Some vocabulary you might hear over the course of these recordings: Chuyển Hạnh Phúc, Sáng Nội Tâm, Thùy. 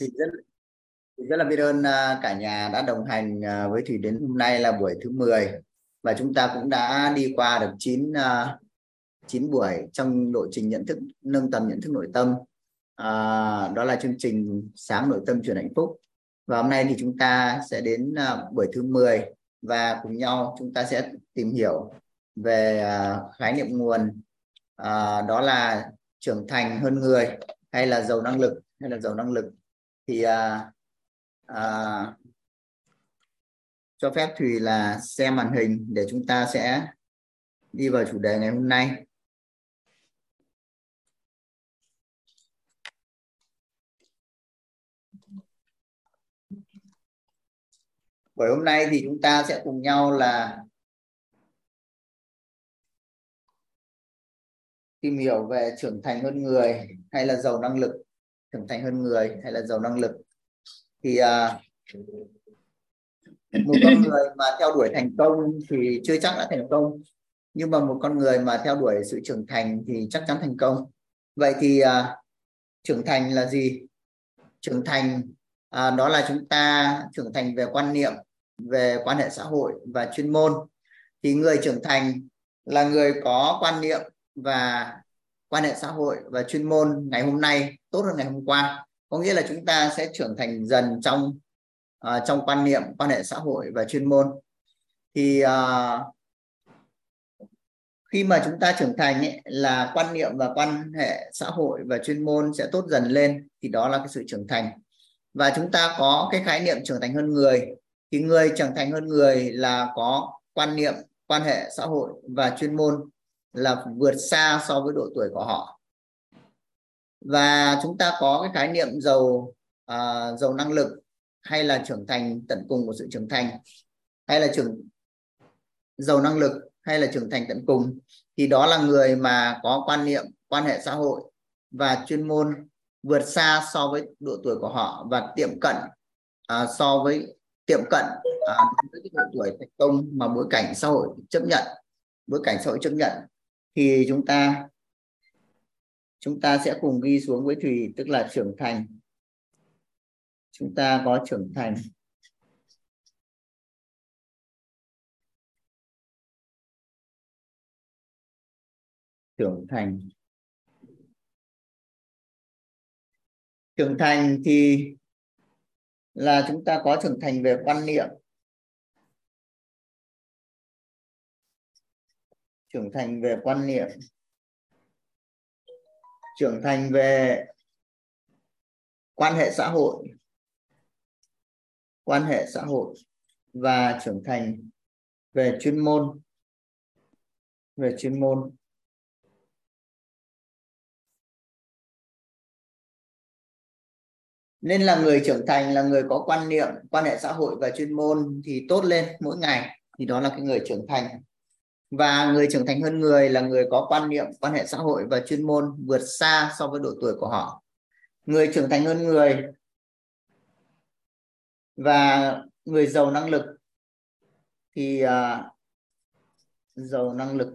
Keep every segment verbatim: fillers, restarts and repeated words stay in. Xin rất, rất là biết ơn cả nhà đã đồng hành với Thùy đến hôm nay là buổi thứ mười. Và chúng ta cũng đã đi qua được chín, chín buổi trong lộ trình nhận thức, nâng tầm nhận thức nội tâm. À, đó là chương trình Sáng Nội Tâm Chuyển Hạnh Phúc. Và hôm nay thì chúng ta sẽ đến buổi thứ mười. Và cùng nhau chúng ta sẽ tìm hiểu về khái niệm nguồn. À, đó là trưởng thành hơn người hay là giàu năng lực hay là giàu năng lực thì à, à, cho phép Thùy là xem màn hình để chúng ta sẽ đi vào chủ đề ngày hôm nay. Buổi hôm nay thì chúng ta sẽ cùng nhau là tìm hiểu về trưởng thành hơn người hay là giàu năng lực. Trưởng thành hơn người hay là giàu năng lực thì à, một con người mà theo đuổi thành công thì chưa chắc đã thành công, nhưng mà một con người mà theo đuổi sự trưởng thành thì chắc chắn thành công. Vậy thì à, trưởng thành là gì? Trưởng thành à, đó là chúng ta trưởng thành về quan niệm, về quan hệ xã hội và chuyên môn. Thì người trưởng thành là người có quan niệm và quan hệ xã hội và chuyên môn ngày hôm nay tốt hơn ngày hôm qua. Có nghĩa là chúng ta sẽ trưởng thành dần trong uh, trong quan niệm, quan hệ xã hội và chuyên môn. Thì uh, khi mà chúng ta trưởng thành ấy, là quan niệm và quan hệ xã hội và chuyên môn sẽ tốt dần lên. Thì đó là cái sự trưởng thành. Và chúng ta có cái khái niệm trưởng thành hơn người. Thì người trưởng thành hơn người là có quan niệm, quan hệ xã hội và chuyên môn là vượt xa so với độ tuổi của họ. Và chúng ta có cái khái niệm giàu uh, giàu năng lực hay là trưởng thành tận cùng của sự trưởng thành hay là trưởng giàu năng lực hay là trưởng thành tận cùng thì đó là người mà có quan niệm, quan hệ xã hội và chuyên môn vượt xa so với độ tuổi của họ và tiệm cận uh, so với tiệm cận uh, với độ tuổi thành công mà bối cảnh xã hội chấp nhận, bối cảnh xã hội chấp nhận. Thì chúng ta chúng ta sẽ cùng ghi xuống với Thùy, tức là trưởng thành. Chúng ta có trưởng thành. Trưởng thành. Trưởng thành thì là chúng ta có trưởng thành về quan niệm. Trưởng thành về quan niệm. Trưởng thành về quan hệ xã hội. Quan hệ xã hội. Và trưởng thành về chuyên môn. Về chuyên môn. Nên là người trưởng thành là người có quan niệm, quan hệ xã hội và chuyên môn thì tốt lên mỗi ngày. Thì đó là cái người trưởng thành. Và người trưởng thành hơn người là người có quan niệm, quan hệ xã hội và chuyên môn vượt xa so với độ tuổi của họ. Người trưởng thành hơn người và người giàu năng lực thì uh, giàu năng lực.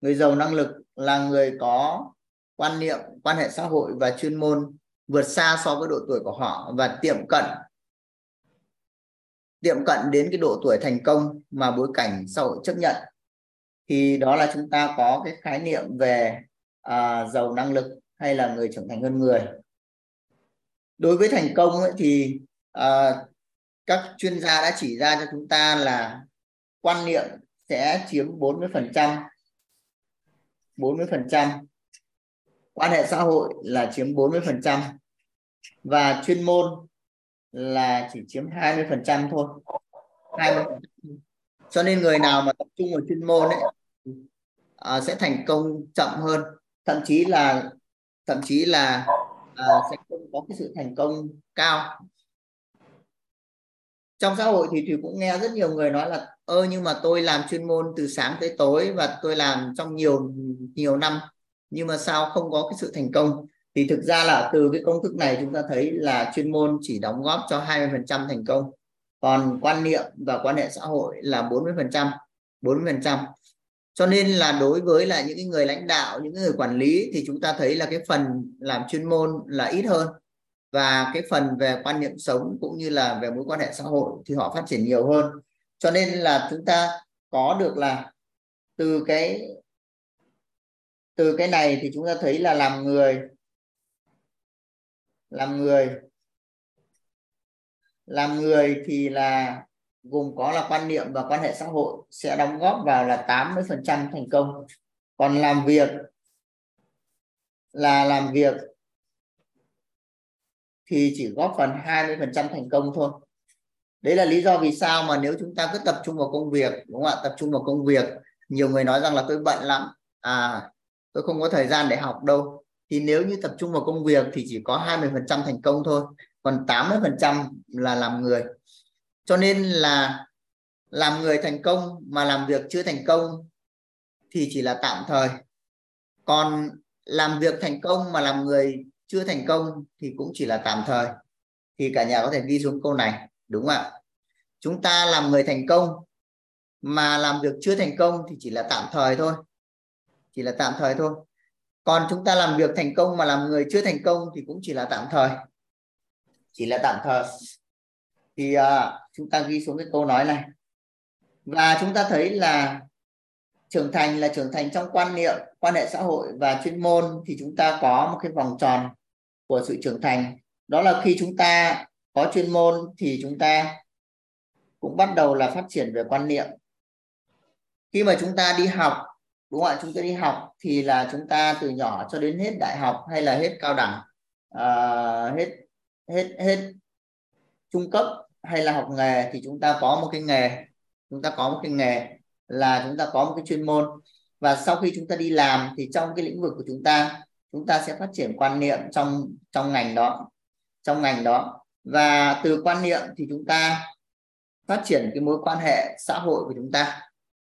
Người giàu năng lực là người có quan niệm, quan hệ xã hội và chuyên môn vượt xa so với độ tuổi của họ và tiệm cận tiệm cận đến cái độ tuổi thành công mà bối cảnh xã hội chấp nhận. Thì đó là chúng ta có cái khái niệm về à, giàu năng lực hay là người trưởng thành hơn người. Đối với thành công ấy, thì à, các chuyên gia đã chỉ ra cho chúng ta là quan niệm sẽ chiếm bốn mươi phần trăm, bốn mươi phần trăm, quan hệ xã hội là chiếm bốn mươi phần trăm và chuyên môn là chỉ chiếm hai mươi phần trăm thôi. hai mươi phần trăm. Cho nên người nào mà tập trung vào chuyên môn ấy, à, sẽ thành công chậm hơn, thậm chí là thậm chí là à, sẽ không có cái sự thành công cao. Trong xã hội thì Thùy cũng nghe rất nhiều người nói là ơ nhưng mà tôi làm chuyên môn từ sáng tới tối và tôi làm trong nhiều nhiều năm nhưng mà sao không có cái sự thành công. Thì thực ra là từ cái công thức này chúng ta thấy là chuyên môn chỉ đóng góp cho hai mươi phần trăm thành công. Còn quan niệm và quan hệ xã hội là bốn mươi phần trăm. bốn mươi phần trăm. Cho nên là đối với là những người lãnh đạo, những người quản lý thì chúng ta thấy là cái phần làm chuyên môn là ít hơn, và cái phần về quan niệm sống cũng như là về mối quan hệ xã hội thì họ phát triển nhiều hơn. Cho nên là chúng ta có được là từ cái từ cái này thì chúng ta thấy là làm người làm người làm người thì là gồm có là quan niệm và quan hệ xã hội sẽ đóng góp vào là tám mươi phần trăm thành công. Còn làm việc là làm việc thì chỉ góp phần hai mươi phần trăm thành công thôi. Đấy là lý do vì sao mà nếu chúng ta cứ tập trung vào công việc, đúng không ạ? Tập trung vào công việc, nhiều người nói rằng là tôi bận lắm, à, tôi không có thời gian để học đâu. Thì nếu như tập trung vào công việc thì chỉ có hai mươi phần trăm thành công thôi, còn tám mươi phần trăm là làm người. Cho nên là làm người thành công mà làm việc chưa thành công thì chỉ là tạm thời. Còn làm việc thành công mà làm người chưa thành công thì cũng chỉ là tạm thời. Thì cả nhà có thể ghi xuống câu này, đúng không ạ? Chúng ta làm người thành công mà làm việc chưa thành công thì chỉ là tạm thời thôi. Chỉ là tạm thời thôi. Còn chúng ta làm việc thành công mà làm người chưa thành công thì cũng chỉ là tạm thời. Chỉ là tạm thời. Thì uh, chúng ta ghi xuống cái câu nói này. Và chúng ta thấy là trưởng thành là trưởng thành trong quan niệm, quan hệ xã hội và chuyên môn. Thì chúng ta có một cái vòng tròn của sự trưởng thành. Đó là khi chúng ta có chuyên môn thì chúng ta cũng bắt đầu là phát triển về quan niệm. Khi mà chúng ta đi học, đúng không ạ? Chúng ta đi học thì là chúng ta từ nhỏ cho đến hết đại học hay là hết cao đẳng, uh, hết hết hết trung cấp hay là học nghề thì chúng ta có một cái nghề, chúng ta có một cái nghề là chúng ta có một cái chuyên môn. Và sau khi chúng ta đi làm thì trong cái lĩnh vực của chúng ta, chúng ta sẽ phát triển quan niệm trong trong ngành đó, trong ngành đó. Và từ quan niệm thì chúng ta phát triển cái mối quan hệ xã hội của chúng ta.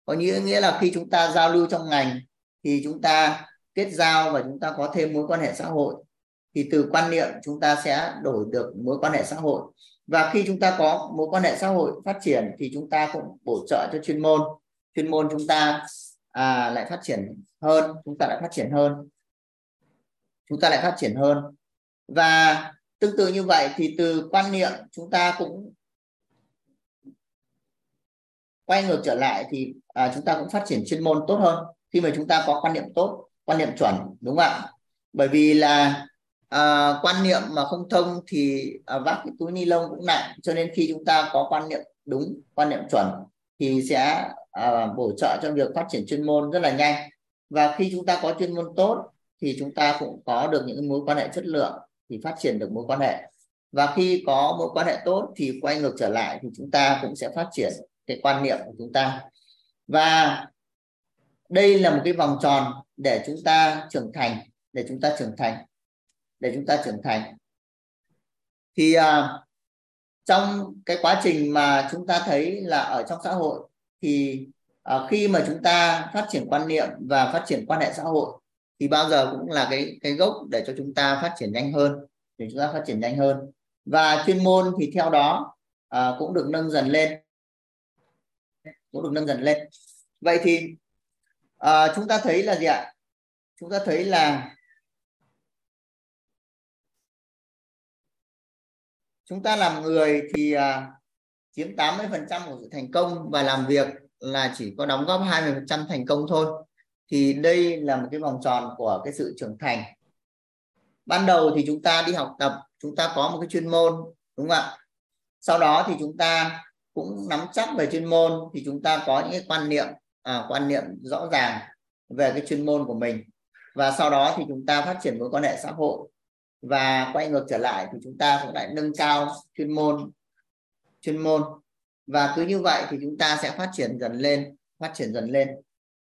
Có nghĩa là khi chúng ta giao lưu trong ngành thì chúng ta kết giao và chúng ta có thêm mối quan hệ xã hội. Thì từ quan niệm chúng ta sẽ đổi được mối quan hệ xã hội. Và khi chúng ta có mối quan hệ xã hội phát triển thì chúng ta cũng bổ trợ cho chuyên môn. Chuyên môn chúng ta à, lại phát triển hơn. Chúng ta lại phát triển hơn. Chúng ta lại phát triển hơn. Và tương tự như vậy thì từ quan niệm chúng ta cũng quay ngược trở lại thì à, chúng ta cũng phát triển chuyên môn tốt hơn. Khi mà chúng ta có quan niệm tốt, quan niệm chuẩn, đúng không ạ? Bởi vì là à, quan niệm mà không thông thì à, vác cái túi ni lông cũng nặng. Cho nên khi chúng ta có quan niệm đúng, quan niệm chuẩn thì sẽ à, bổ trợ cho việc phát triển chuyên môn rất là nhanh. Và khi chúng ta có chuyên môn tốt thì chúng ta cũng có được những mối quan hệ chất lượng, thì phát triển được mối quan hệ. Và khi có mối quan hệ tốt thì quay ngược trở lại thì chúng ta cũng sẽ phát triển cái quan niệm của chúng ta. Và đây là một cái vòng tròn để chúng ta trưởng thành, để chúng ta trưởng thành. Để chúng ta trưởng thành thì à, trong cái quá trình mà chúng ta thấy là ở trong xã hội thì à, khi mà chúng ta phát triển quan niệm và phát triển quan hệ xã hội thì bao giờ cũng là cái cái gốc để cho chúng ta phát triển nhanh hơn, để chúng ta phát triển nhanh hơn. Và chuyên môn thì theo đó à, cũng được nâng dần lên, cũng được nâng dần lên. Vậy thì à, chúng ta thấy là gì ạ? Chúng ta thấy là chúng ta làm người thì uh, chiếm tám mươi phần trăm của sự thành công và làm việc là chỉ có đóng góp hai mươi phần trăm thành công thôi. Thì đây là một cái vòng tròn của cái sự trưởng thành. Ban đầu thì chúng ta đi học tập, chúng ta có một cái chuyên môn, đúng không ạ? Sau đó thì chúng ta cũng nắm chắc về chuyên môn thì chúng ta có những cái quan niệm, à, quan niệm rõ ràng về cái chuyên môn của mình. Và sau đó thì chúng ta phát triển mối quan hệ xã hội. Và quay ngược trở lại thì chúng ta cũng lại nâng cao chuyên môn chuyên môn và cứ như vậy thì chúng ta sẽ phát triển dần lên, phát triển dần lên.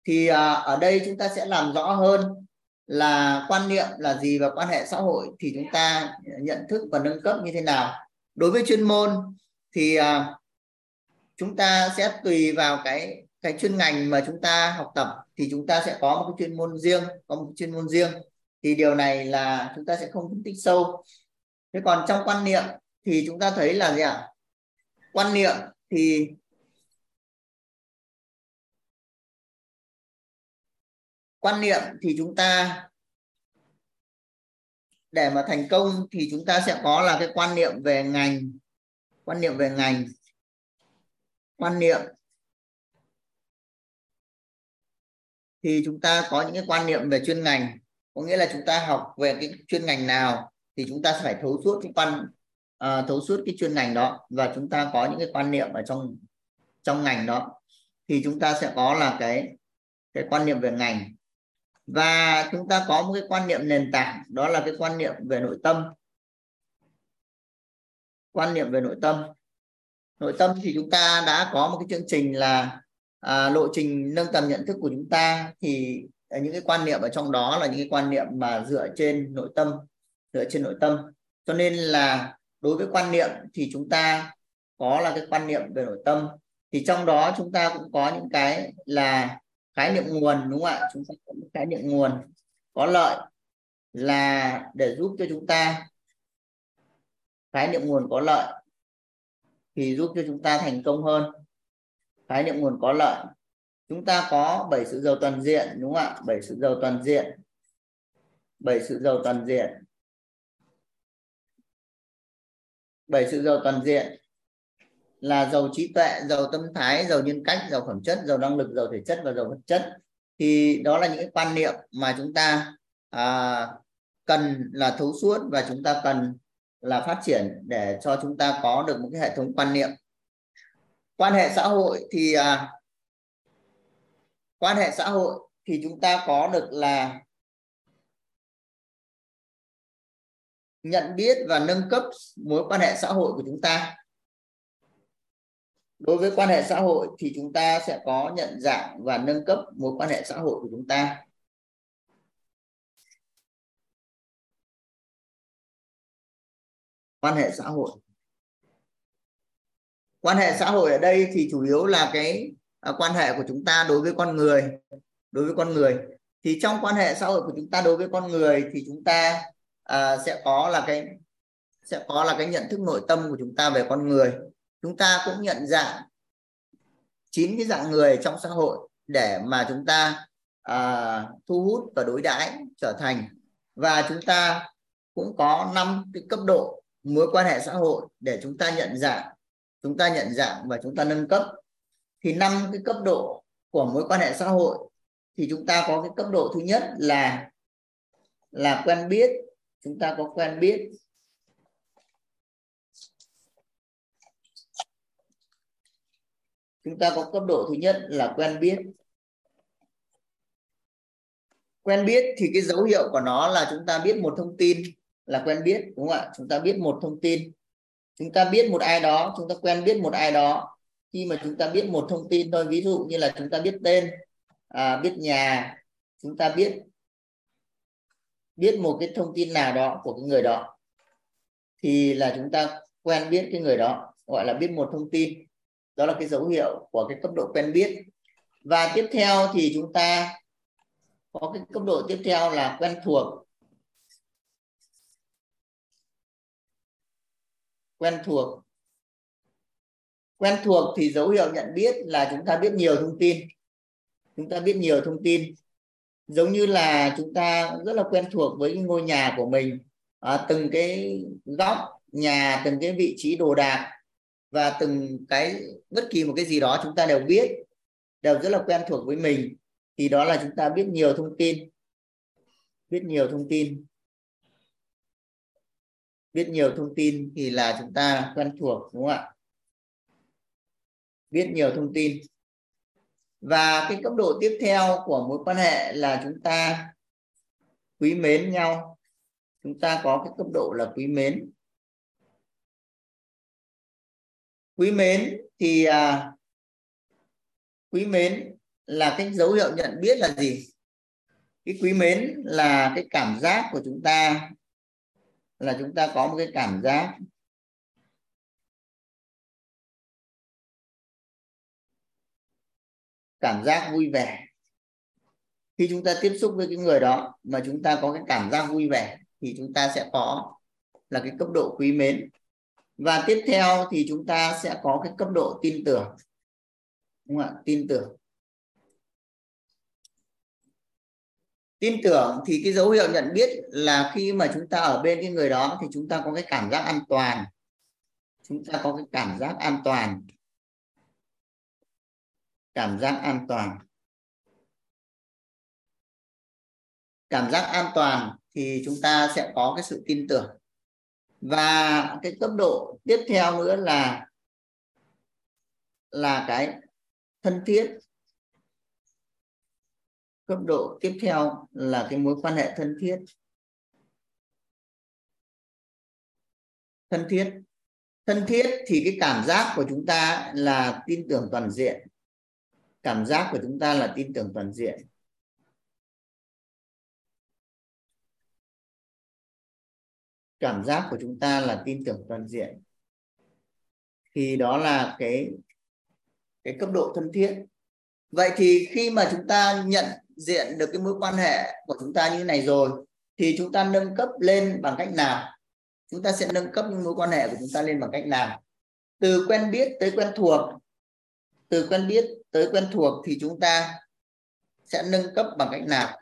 Thì à, ở đây chúng ta sẽ làm rõ hơn là quan niệm là gì và quan hệ xã hội thì chúng ta nhận thức và nâng cấp như thế nào. Đối với chuyên môn thì à, chúng ta sẽ tùy vào cái cái chuyên ngành mà chúng ta học tập thì chúng ta sẽ có một cái chuyên môn riêng, có một chuyên môn riêng. Thì điều này là chúng ta sẽ không phân tích sâu. Thế còn trong quan niệm thì chúng ta thấy là gì ạ? Quan niệm thì Quan niệm thì chúng ta, để mà thành công thì chúng ta sẽ có là cái quan niệm về ngành, quan niệm về ngành, quan niệm. Thì chúng ta có những cái quan niệm về chuyên ngành, có nghĩa là chúng ta học về cái chuyên ngành nào thì chúng ta phải thấu suốt cái quan à, thấu suốt cái chuyên ngành đó, và chúng ta có những cái quan niệm ở trong trong ngành đó thì chúng ta sẽ có là cái cái quan niệm về ngành. Và chúng ta có một cái quan niệm nền tảng, đó là cái quan niệm về nội tâm. Quan niệm về nội tâm. Nội tâm thì chúng ta đã có một cái chương trình là à, lộ trình nâng tầm nhận thức của chúng ta, thì những cái quan niệm ở trong đó là những cái quan niệm mà dựa trên nội tâm, dựa trên nội tâm. Cho nên là đối với quan niệm thì chúng ta có là cái quan niệm về nội tâm. Thì trong đó chúng ta cũng có những cái là khái niệm nguồn, đúng không ạ? Chúng ta có những khái niệm nguồn có lợi là để giúp cho chúng ta, khái niệm nguồn có lợi thì giúp cho chúng ta thành công hơn. Khái niệm nguồn có lợi, chúng ta có bảy sự giàu toàn diện, đúng không ạ? Bảy sự giàu toàn diện, bảy sự giàu toàn diện, bảy sự giàu toàn diện là giàu trí tuệ, giàu tâm thái, giàu nhân cách, giàu phẩm chất, giàu năng lực, giàu thể chất và giàu vật chất. Thì đó là những cái quan niệm mà chúng ta à, cần là thấu suốt, và chúng ta cần là phát triển để cho chúng ta có được một cái hệ thống quan niệm. Quan hệ xã hội thì à, quan hệ xã hội thì chúng ta có được là nhận biết và nâng cấp mối quan hệ xã hội của chúng ta. Đối với quan hệ xã hội thì chúng ta sẽ có nhận dạng và nâng cấp mối quan hệ xã hội của chúng ta. Quan hệ xã hội. Quan hệ xã hội ở đây thì chủ yếu là cái à, quan hệ của chúng ta đối với con người. Đối với con người. Thì trong quan hệ xã hội của chúng ta đối với con người thì chúng ta à, sẽ có là cái sẽ có là cái nhận thức nội tâm của chúng ta về con người. Chúng ta cũng nhận dạng chín cái dạng người trong xã hội để mà chúng ta à, thu hút và đối đãi trở thành. Và chúng ta cũng có năm cái cấp độ mối quan hệ xã hội để chúng ta nhận dạng, chúng ta nhận dạng và chúng ta nâng cấp. Thì năm cái cấp độ của mối quan hệ xã hội thì chúng ta có cái cấp độ thứ nhất là là quen biết, chúng ta có quen biết. Chúng ta có cấp độ thứ nhất là quen biết. Quen biết thì cái dấu hiệu của nó là chúng ta biết một thông tin là quen biết, đúng không ạ? Chúng ta biết một thông tin. Chúng ta biết một ai đó, chúng ta quen biết một ai đó. Khi mà chúng ta biết một thông tin thôi, ví dụ như là chúng ta biết tên, à, biết nhà, chúng ta biết biết một cái thông tin nào đó của cái người đó. Thì là chúng ta quen biết cái người đó, gọi là biết một thông tin. Đó là cái dấu hiệu của cái cấp độ quen biết. Và tiếp theo thì chúng ta có cái cấp độ tiếp theo là quen thuộc. Quen thuộc. Quen thuộc thì dấu hiệu nhận biết là chúng ta biết nhiều thông tin. Chúng ta biết nhiều thông tin. Giống như là chúng ta rất là quen thuộc với ngôi nhà của mình. À, từng cái góc nhà, từng cái vị trí đồ đạc. Và từng cái, bất kỳ một cái gì đó chúng ta đều biết, đều rất là quen thuộc với mình. Thì đó là chúng ta biết nhiều thông tin. Biết nhiều thông tin. Biết nhiều thông tin thì là chúng ta quen thuộc, đúng không ạ? Biết nhiều thông tin. Và cái cấp độ tiếp theo của mối quan hệ là chúng ta quý mến nhau. Chúng ta có cái cấp độ là quý mến. Quý mến thì à, quý mến là cái dấu hiệu nhận biết là gì? Cái quý mến là cái cảm giác của chúng ta, là chúng ta có một cái cảm giác. Cảm giác vui vẻ. Khi chúng ta tiếp xúc với cái người đó mà chúng ta có cái cảm giác vui vẻ thì chúng ta sẽ có là cái cấp độ quý mến. Và tiếp theo thì chúng ta sẽ có cái cấp độ tin tưởng. Đúng không ạ? Tin tưởng. Tin tưởng thì cái dấu hiệu nhận biết là khi mà chúng ta ở bên cái người đó thì chúng ta có cái cảm giác an toàn. Chúng ta có cái cảm giác an toàn. Cảm giác an toàn. Cảm giác an toàn thì chúng ta sẽ có cái sự tin tưởng. Và cái cấp độ tiếp theo nữa là là cái thân thiết. Cấp độ tiếp theo là cái mối quan hệ thân thiết. Thân thiết. Thân thiết thì cái cảm giác của chúng ta là tin tưởng toàn diện. Cảm giác của chúng ta là tin tưởng toàn diện. Cảm giác của chúng ta là tin tưởng toàn diện. Thì đó là cái cái cấp độ thân thiết. Vậy thì khi mà chúng ta nhận diện được cái mối quan hệ của chúng ta như thế này rồi thì chúng ta nâng cấp lên bằng cách nào? Chúng ta sẽ nâng cấp những mối quan hệ của chúng ta lên bằng cách nào? Từ quen biết tới quen thuộc. Từ quen biết tới quen thuộc thì chúng ta sẽ nâng cấp bằng cách nào?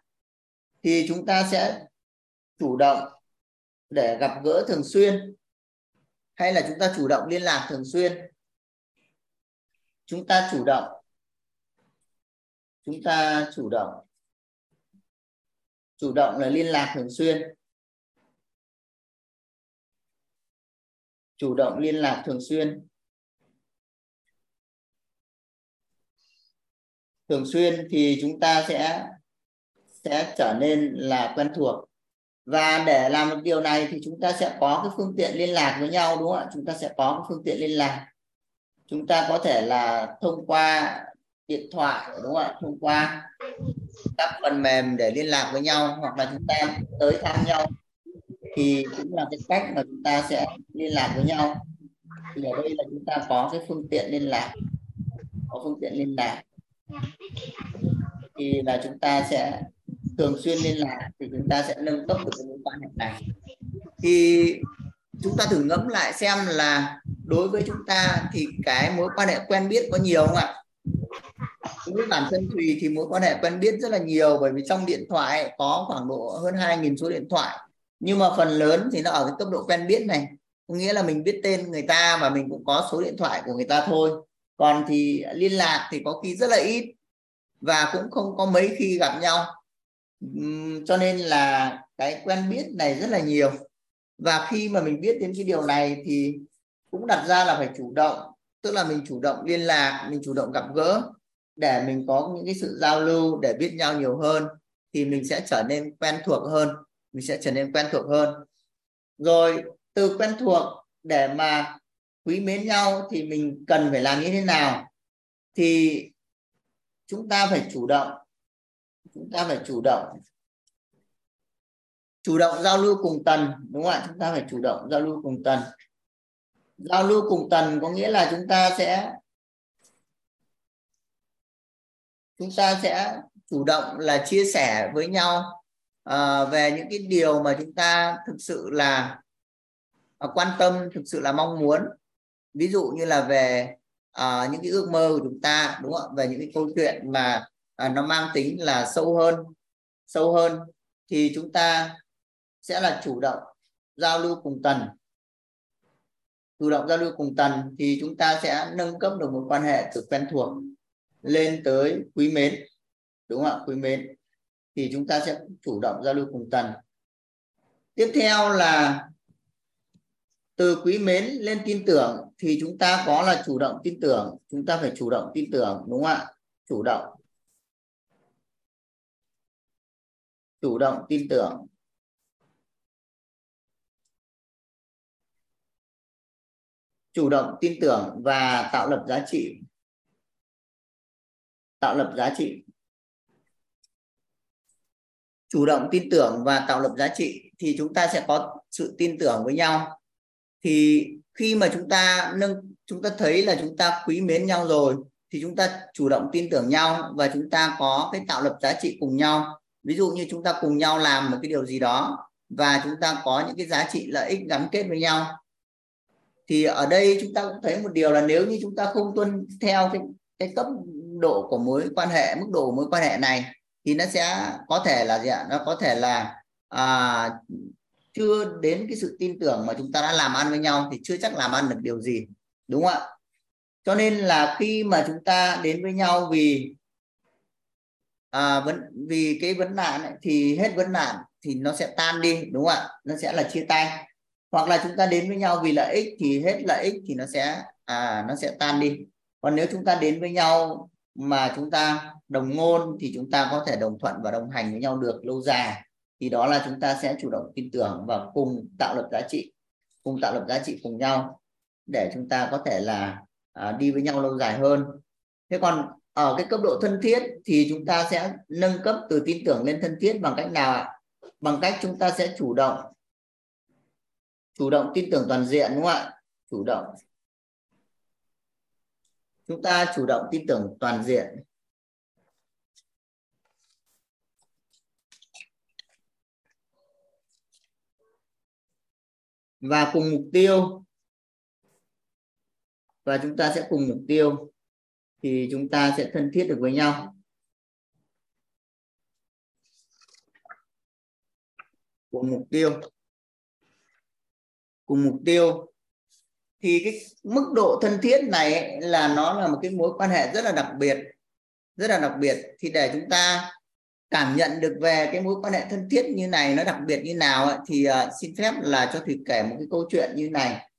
Thì chúng ta sẽ chủ động để gặp gỡ thường xuyên, hay là chúng ta chủ động liên lạc thường xuyên. Chúng ta chủ động Chúng ta chủ động Chủ động là liên lạc thường xuyên. Chủ động liên lạc thường xuyên Thường xuyên thì chúng ta sẽ Sẽ trở nên là quen thuộc. Và để làm được điều này thì chúng ta sẽ có cái phương tiện liên lạc với nhau, đúng không ạ? Chúng ta sẽ có cái phương tiện liên lạc. Chúng ta có thể là thông qua điện thoại, đúng không ạ? Thông qua các phần mềm để liên lạc với nhau, hoặc là chúng ta tới thăm nhau thì cũng là cái cách mà chúng ta sẽ liên lạc với nhau. Thì ở đây là chúng ta có cái phương tiện liên lạc, có phương tiện liên lạc thì là chúng ta sẽ thường xuyên liên lạc, thì chúng ta sẽ nâng cấp được mối quan hệ này. Thì chúng ta thử ngẫm lại xem là đối với chúng ta thì cái mối quan hệ quen biết có nhiều không ạ? Đối với bản thân Thùy thì mối quan hệ quen biết rất là nhiều, bởi vì trong điện thoại có khoảng độ hơn hai nghìn số điện thoại, nhưng mà phần lớn thì nó ở cái cấp độ quen biết này, có nghĩa là mình biết tên người ta và mình cũng có số điện thoại của người ta thôi. Còn thì liên lạc thì có khi rất là ít và cũng không có mấy khi gặp nhau. Cho nên là cái quen biết này rất là nhiều. Và khi mà mình biết đến cái điều này thì cũng đặt ra là phải chủ động. Tức là mình chủ động liên lạc, mình chủ động gặp gỡ để mình có những cái sự giao lưu, để biết nhau nhiều hơn. Thì mình sẽ trở nên quen thuộc hơn. Mình sẽ trở nên quen thuộc hơn. Rồi từ quen thuộc để mà quý mến nhau thì mình cần phải làm như thế nào? Thì chúng ta phải chủ động. Chúng ta phải chủ động Chủ động giao lưu cùng tần, đúng không ạ? Chúng ta phải chủ động giao lưu cùng tần. Giao lưu cùng tần có nghĩa là chúng ta sẽ Chúng ta sẽ chủ động là chia sẻ với nhau à, về những cái điều mà chúng ta thực sự là quan tâm, thực sự là mong muốn. Ví dụ như là về à, những cái ước mơ của chúng ta, đúng không ạ? Về những cái câu chuyện mà À, nó mang tính là sâu hơn sâu hơn thì chúng ta sẽ là chủ động giao lưu cùng tần. Chủ động giao lưu cùng tần thì chúng ta sẽ nâng cấp được mối quan hệ từ quen thuộc lên tới quý mến, đúng không ạ? Quý mến thì chúng ta sẽ chủ động giao lưu cùng tần. Tiếp theo là từ quý mến lên tin tưởng thì chúng ta có là chủ động tin tưởng. Chúng ta phải chủ động tin tưởng, đúng không ạ? Chủ động Chủ động tin tưởng. Chủ động tin tưởng và tạo lập giá trị. Tạo lập giá trị. Chủ động tin tưởng và tạo lập giá trị thì chúng ta sẽ có sự tin tưởng với nhau. Thì khi mà chúng ta nâng chúng ta thấy là chúng ta quý mến nhau rồi thì chúng ta chủ động tin tưởng nhau và chúng ta có cái tạo lập giá trị cùng nhau. Ví dụ như chúng ta cùng nhau làm một cái điều gì đó và chúng ta có những cái giá trị lợi ích gắn kết với nhau. Thì ở đây chúng ta cũng thấy một điều là nếu như chúng ta không tuân theo cái, cái cấp độ của mối quan hệ, mức độ của mối quan hệ này thì nó sẽ có thể là gì ạ? Nó có thể là à, chưa đến cái sự tin tưởng mà chúng ta đã làm ăn với nhau thì chưa chắc làm ăn được điều gì, đúng không ạ? Cho nên là khi mà chúng ta đến với nhau vì à, vấn, vì cái vấn nạn ấy, thì hết vấn nạn thì nó sẽ tan đi, đúng không ạ? Nó sẽ là chia tay. Hoặc là chúng ta đến với nhau vì lợi ích thì hết lợi ích thì nó sẽ à, nó sẽ tan đi. Còn nếu chúng ta đến với nhau mà chúng ta đồng ngôn thì chúng ta có thể đồng thuận và đồng hành với nhau được lâu dài, thì đó là chúng ta sẽ chủ động tin tưởng và cùng tạo lập giá trị, cùng tạo lập giá trị cùng nhau để chúng ta có thể là à, đi với nhau lâu dài hơn. Thế còn ở cái cấp độ thân thiết thì chúng ta sẽ nâng cấp từ tin tưởng lên thân thiết bằng cách nào ạ? Bằng cách chúng ta sẽ chủ động chủ động tin tưởng toàn diện, đúng không ạ? Chủ động chúng ta chủ động tin tưởng toàn diện. Và cùng mục tiêu. Và chúng ta sẽ cùng mục tiêu thì chúng ta sẽ thân thiết được với nhau. Cùng mục tiêu. Cùng mục tiêu. Thì cái mức độ thân thiết này ấy, là nó là một cái mối quan hệ rất là đặc biệt. Rất là đặc biệt. Thì để chúng ta cảm nhận được về cái mối quan hệ thân thiết như này, nó đặc biệt như nào ấy, thì uh, xin phép là cho Thùy kể một cái câu chuyện như này.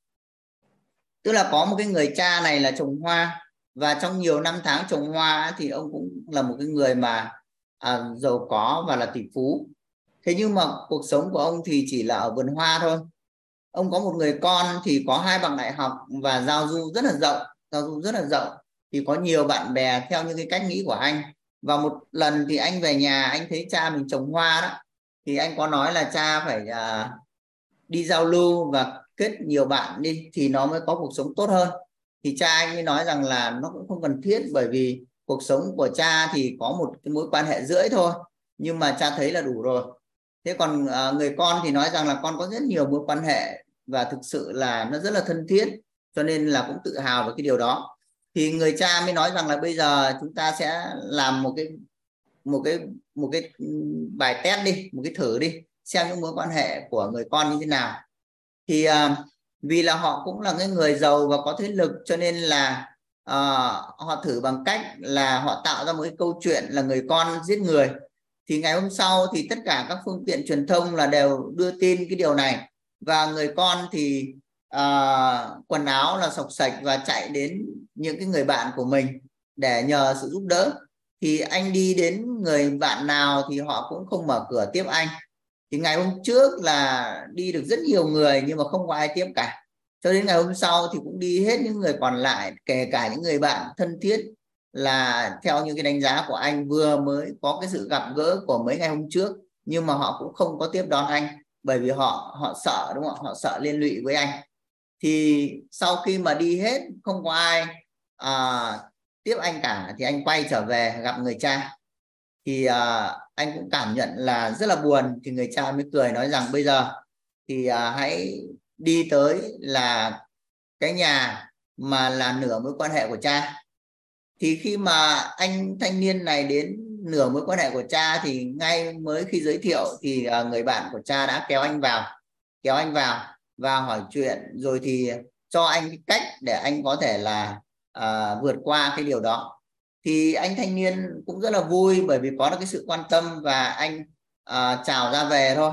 Tức là có một cái người cha này là trồng hoa, và trong nhiều năm tháng trồng hoa thì ông cũng là một cái người mà à, giàu có và là tỷ phú. Thế nhưng mà cuộc sống của ông thì chỉ là ở vườn hoa thôi. Ông có một người con thì có hai bằng đại học và giao du rất là rộng, giao du rất là rộng. Thì có nhiều bạn bè theo những cái cách nghĩ của anh. Và một lần thì anh về nhà, anh thấy cha mình trồng hoa đó. Thì anh có nói là cha phải à, đi giao lưu và kết nhiều bạn đi thì nó mới có cuộc sống tốt hơn. Thì cha anh mới nói rằng là nó cũng không cần thiết, bởi vì cuộc sống của cha thì có một cái mối quan hệ rưỡi thôi, nhưng mà cha thấy là đủ rồi. Thế còn à, người con thì nói rằng là con có rất nhiều mối quan hệ và thực sự là nó rất là thân thiết, cho nên là cũng tự hào về cái điều đó. Thì người cha mới nói rằng là bây giờ chúng ta sẽ làm một cái một cái một cái bài test đi, một cái thử đi, xem những mối quan hệ của người con như thế nào. Thì à, vì là họ cũng là cái người giàu và có thế lực, cho nên là uh, họ thử bằng cách là họ tạo ra một cái câu chuyện là người con giết người. Thì ngày hôm sau thì tất cả các phương tiện truyền thông là đều đưa tin cái điều này. Và người con thì uh, quần áo là sọc sạch và chạy đến những cái người bạn của mình để nhờ sự giúp đỡ. Thì anh đi đến người bạn nào thì họ cũng không mở cửa tiếp anh. Thì ngày hôm trước là đi được rất nhiều người nhưng mà không có ai tiếp cả. Cho đến ngày hôm sau thì cũng đi hết những người còn lại, kể cả những người bạn thân thiết là theo những cái đánh giá của anh vừa mới có cái sự gặp gỡ của mấy ngày hôm trước, nhưng mà họ cũng không có tiếp đón anh, bởi vì họ họ sợ, đúng không? Họ sợ liên lụy với anh. Thì sau khi mà đi hết không có ai à, tiếp anh cả thì anh quay trở về gặp người cha. Thì à, anh cũng cảm nhận là rất là buồn. Thì người cha mới cười nói rằng bây giờ thì à, hãy đi tới là cái nhà mà là nửa mối quan hệ của cha. Thì khi mà anh thanh niên này đến nửa mối quan hệ của cha thì ngay mới khi giới thiệu thì à, người bạn của cha đã kéo anh vào, kéo anh vào và hỏi chuyện, rồi thì cho anh cái cách để anh có thể là à, vượt qua cái điều đó. Thì anh thanh niên cũng rất là vui bởi vì có được cái sự quan tâm và anh à, chào ra về thôi.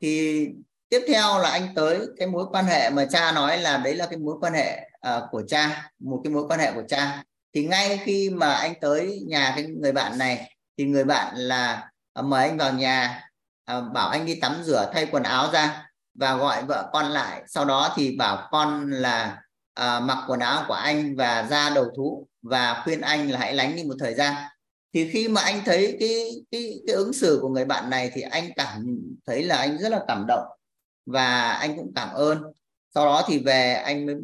Thì tiếp theo là anh tới cái mối quan hệ mà cha nói là đấy là cái mối quan hệ à, của cha, một cái mối quan hệ của cha. Thì ngay khi mà anh tới nhà cái người bạn này thì người bạn là à, mời anh vào nhà, à, bảo anh đi tắm rửa thay quần áo ra và gọi vợ con lại. Sau đó thì bảo con là à, mặc quần áo của anh và ra đầu thú, và khuyên anh là hãy lánh đi một thời gian. Thì khi mà anh thấy cái, cái, cái ứng xử của người bạn này thì anh cảm thấy là anh rất là cảm động và anh cũng cảm ơn. Sau đó thì về anh mới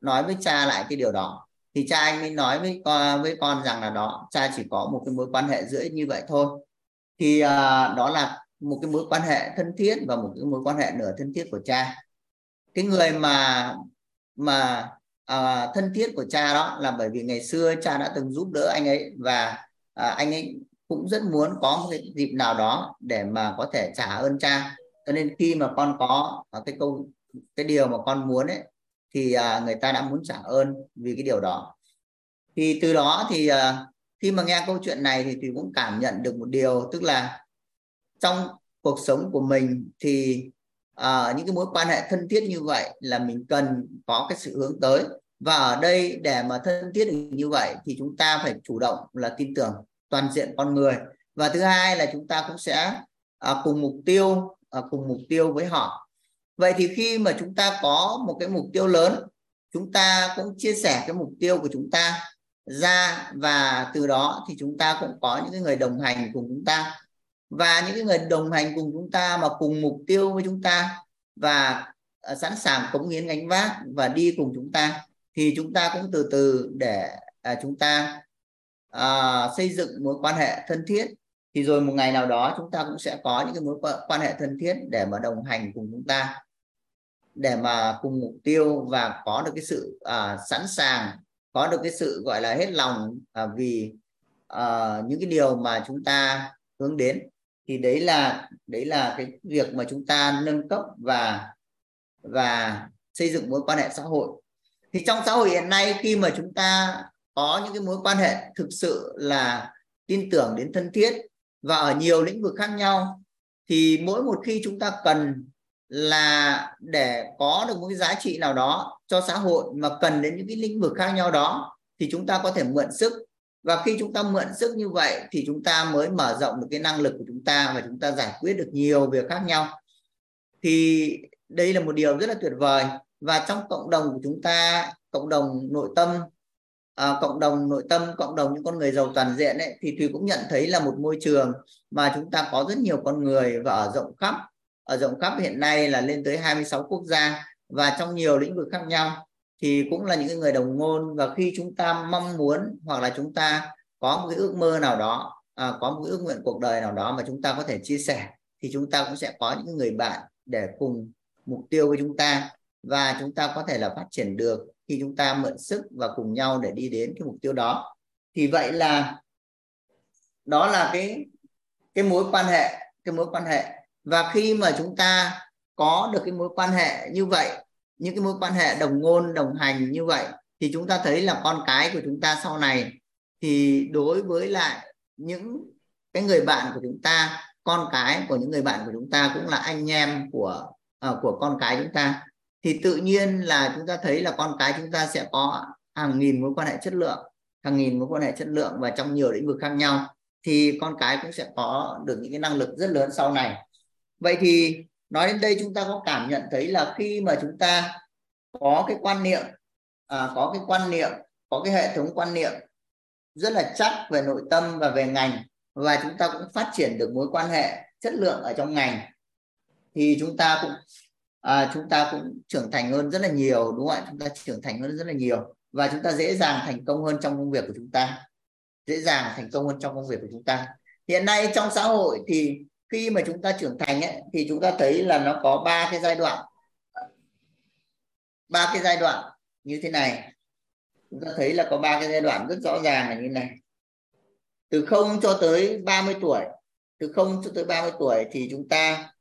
nói với cha lại cái điều đó. Thì cha anh mới nói với con, với con rằng là đó, cha chỉ có một cái mối quan hệ giữa như vậy thôi. Thì uh, đó là một cái mối quan hệ thân thiết và một cái mối quan hệ nửa thân thiết của cha. Cái người mà mà À, thân thiết của cha đó là bởi vì ngày xưa cha đã từng giúp đỡ anh ấy, và à, anh ấy cũng rất muốn có một cái dịp nào đó để mà có thể trả ơn cha. Cho nên khi mà con có cái câu cái điều mà con muốn ấy, thì người ta đã muốn trả ơn vì cái điều đó. Thì từ đó thì khi mà nghe câu chuyện này thì, thì cũng cảm nhận được một điều, tức là trong cuộc sống của mình thì à, những cái mối quan hệ thân thiết như vậy là mình cần có cái sự hướng tới. Và ở đây để mà thân thiết được như vậy thì chúng ta phải chủ động là tin tưởng toàn diện con người. Và thứ hai là chúng ta cũng sẽ à, cùng mục tiêu à, cùng mục tiêu với họ. Vậy thì khi mà chúng ta có một cái mục tiêu lớn, chúng ta cũng chia sẻ cái mục tiêu của chúng ta ra, và từ đó thì chúng ta cũng có những người đồng hành cùng chúng ta. Và những người đồng hành cùng chúng ta mà cùng mục tiêu với chúng ta và sẵn sàng cống hiến gánh vác và đi cùng chúng ta, thì chúng ta cũng từ từ để chúng ta à, xây dựng mối quan hệ thân thiết. Thì rồi một ngày nào đó chúng ta cũng sẽ có những cái mối quan hệ thân thiết để mà đồng hành cùng chúng ta, để mà cùng mục tiêu và có được cái sự à, sẵn sàng, có được cái sự gọi là hết lòng à, vì à, những cái điều mà chúng ta hướng đến. Thì đấy là đấy là cái việc mà chúng ta nâng cấp và và xây dựng mối quan hệ xã hội. Thì trong xã hội hiện nay, khi mà chúng ta có những cái mối quan hệ thực sự là tin tưởng đến thân thiết và ở nhiều lĩnh vực khác nhau, thì mỗi một khi chúng ta cần là để có được một cái giá trị nào đó cho xã hội mà cần đến những cái lĩnh vực khác nhau đó, thì chúng ta có thể mượn sức. Và khi chúng ta mượn sức như vậy thì chúng ta mới mở rộng được cái năng lực của chúng ta, và chúng ta giải quyết được nhiều việc khác nhau. Thì đây là một điều rất là tuyệt vời. Và trong cộng đồng của chúng ta, cộng đồng nội tâm, à, cộng đồng nội tâm, cộng đồng những con người giàu toàn diện ấy, thì Thùy cũng nhận thấy là một môi trường mà chúng ta có rất nhiều con người, và ở rộng khắp. Ở rộng khắp hiện nay là lên tới hai mươi sáu quốc gia và trong nhiều lĩnh vực khác nhau. Thì cũng là những người đồng ngôn. Và khi chúng ta mong muốn hoặc là chúng ta có một cái ước mơ nào đó, à, có một cái ước nguyện cuộc đời nào đó mà chúng ta có thể chia sẻ, thì chúng ta cũng sẽ có những người bạn để cùng mục tiêu với chúng ta. Và chúng ta có thể là phát triển được khi chúng ta mượn sức và cùng nhau để đi đến cái mục tiêu đó. Thì vậy là đó là cái, cái mối quan hệ, cái mối quan hệ. Và khi mà chúng ta có được cái mối quan hệ như vậy, những cái mối quan hệ đồng ngôn, đồng hành như vậy, thì chúng ta thấy là con cái của chúng ta sau này, thì đối với lại những cái người bạn của chúng ta, con cái của những người bạn của chúng ta cũng là anh em của, à, của con cái chúng ta, thì tự nhiên là chúng ta thấy là con cái chúng ta sẽ có hàng nghìn mối quan hệ chất lượng, hàng nghìn mối quan hệ chất lượng và trong nhiều lĩnh vực khác nhau. Thì con cái cũng sẽ có được những cái năng lực rất lớn sau này. Vậy thì nói đến đây chúng ta có cảm nhận thấy là khi mà chúng ta có cái quan niệm, à, có cái quan niệm, có cái hệ thống quan niệm rất là chắc về nội tâm và về ngành, và chúng ta cũng phát triển được mối quan hệ chất lượng ở trong ngành, thì chúng ta cũng à, chúng ta cũng trưởng thành hơn rất là nhiều, đúng không ạ? Chúng ta trưởng thành hơn rất là nhiều và chúng ta dễ dàng thành công hơn trong công việc của chúng ta, dễ dàng thành công hơn trong công việc của chúng ta. Hiện nay trong xã hội thì khi mà chúng ta trưởng thành ấy, thì chúng ta thấy là nó có ba cái giai đoạn, ba cái giai đoạn như thế này. Chúng ta thấy là có ba cái giai đoạn rất rõ ràng là như này. Từ không cho tới ba mươi tuổi, từ không cho tới ba mươi tuổi thì chúng ta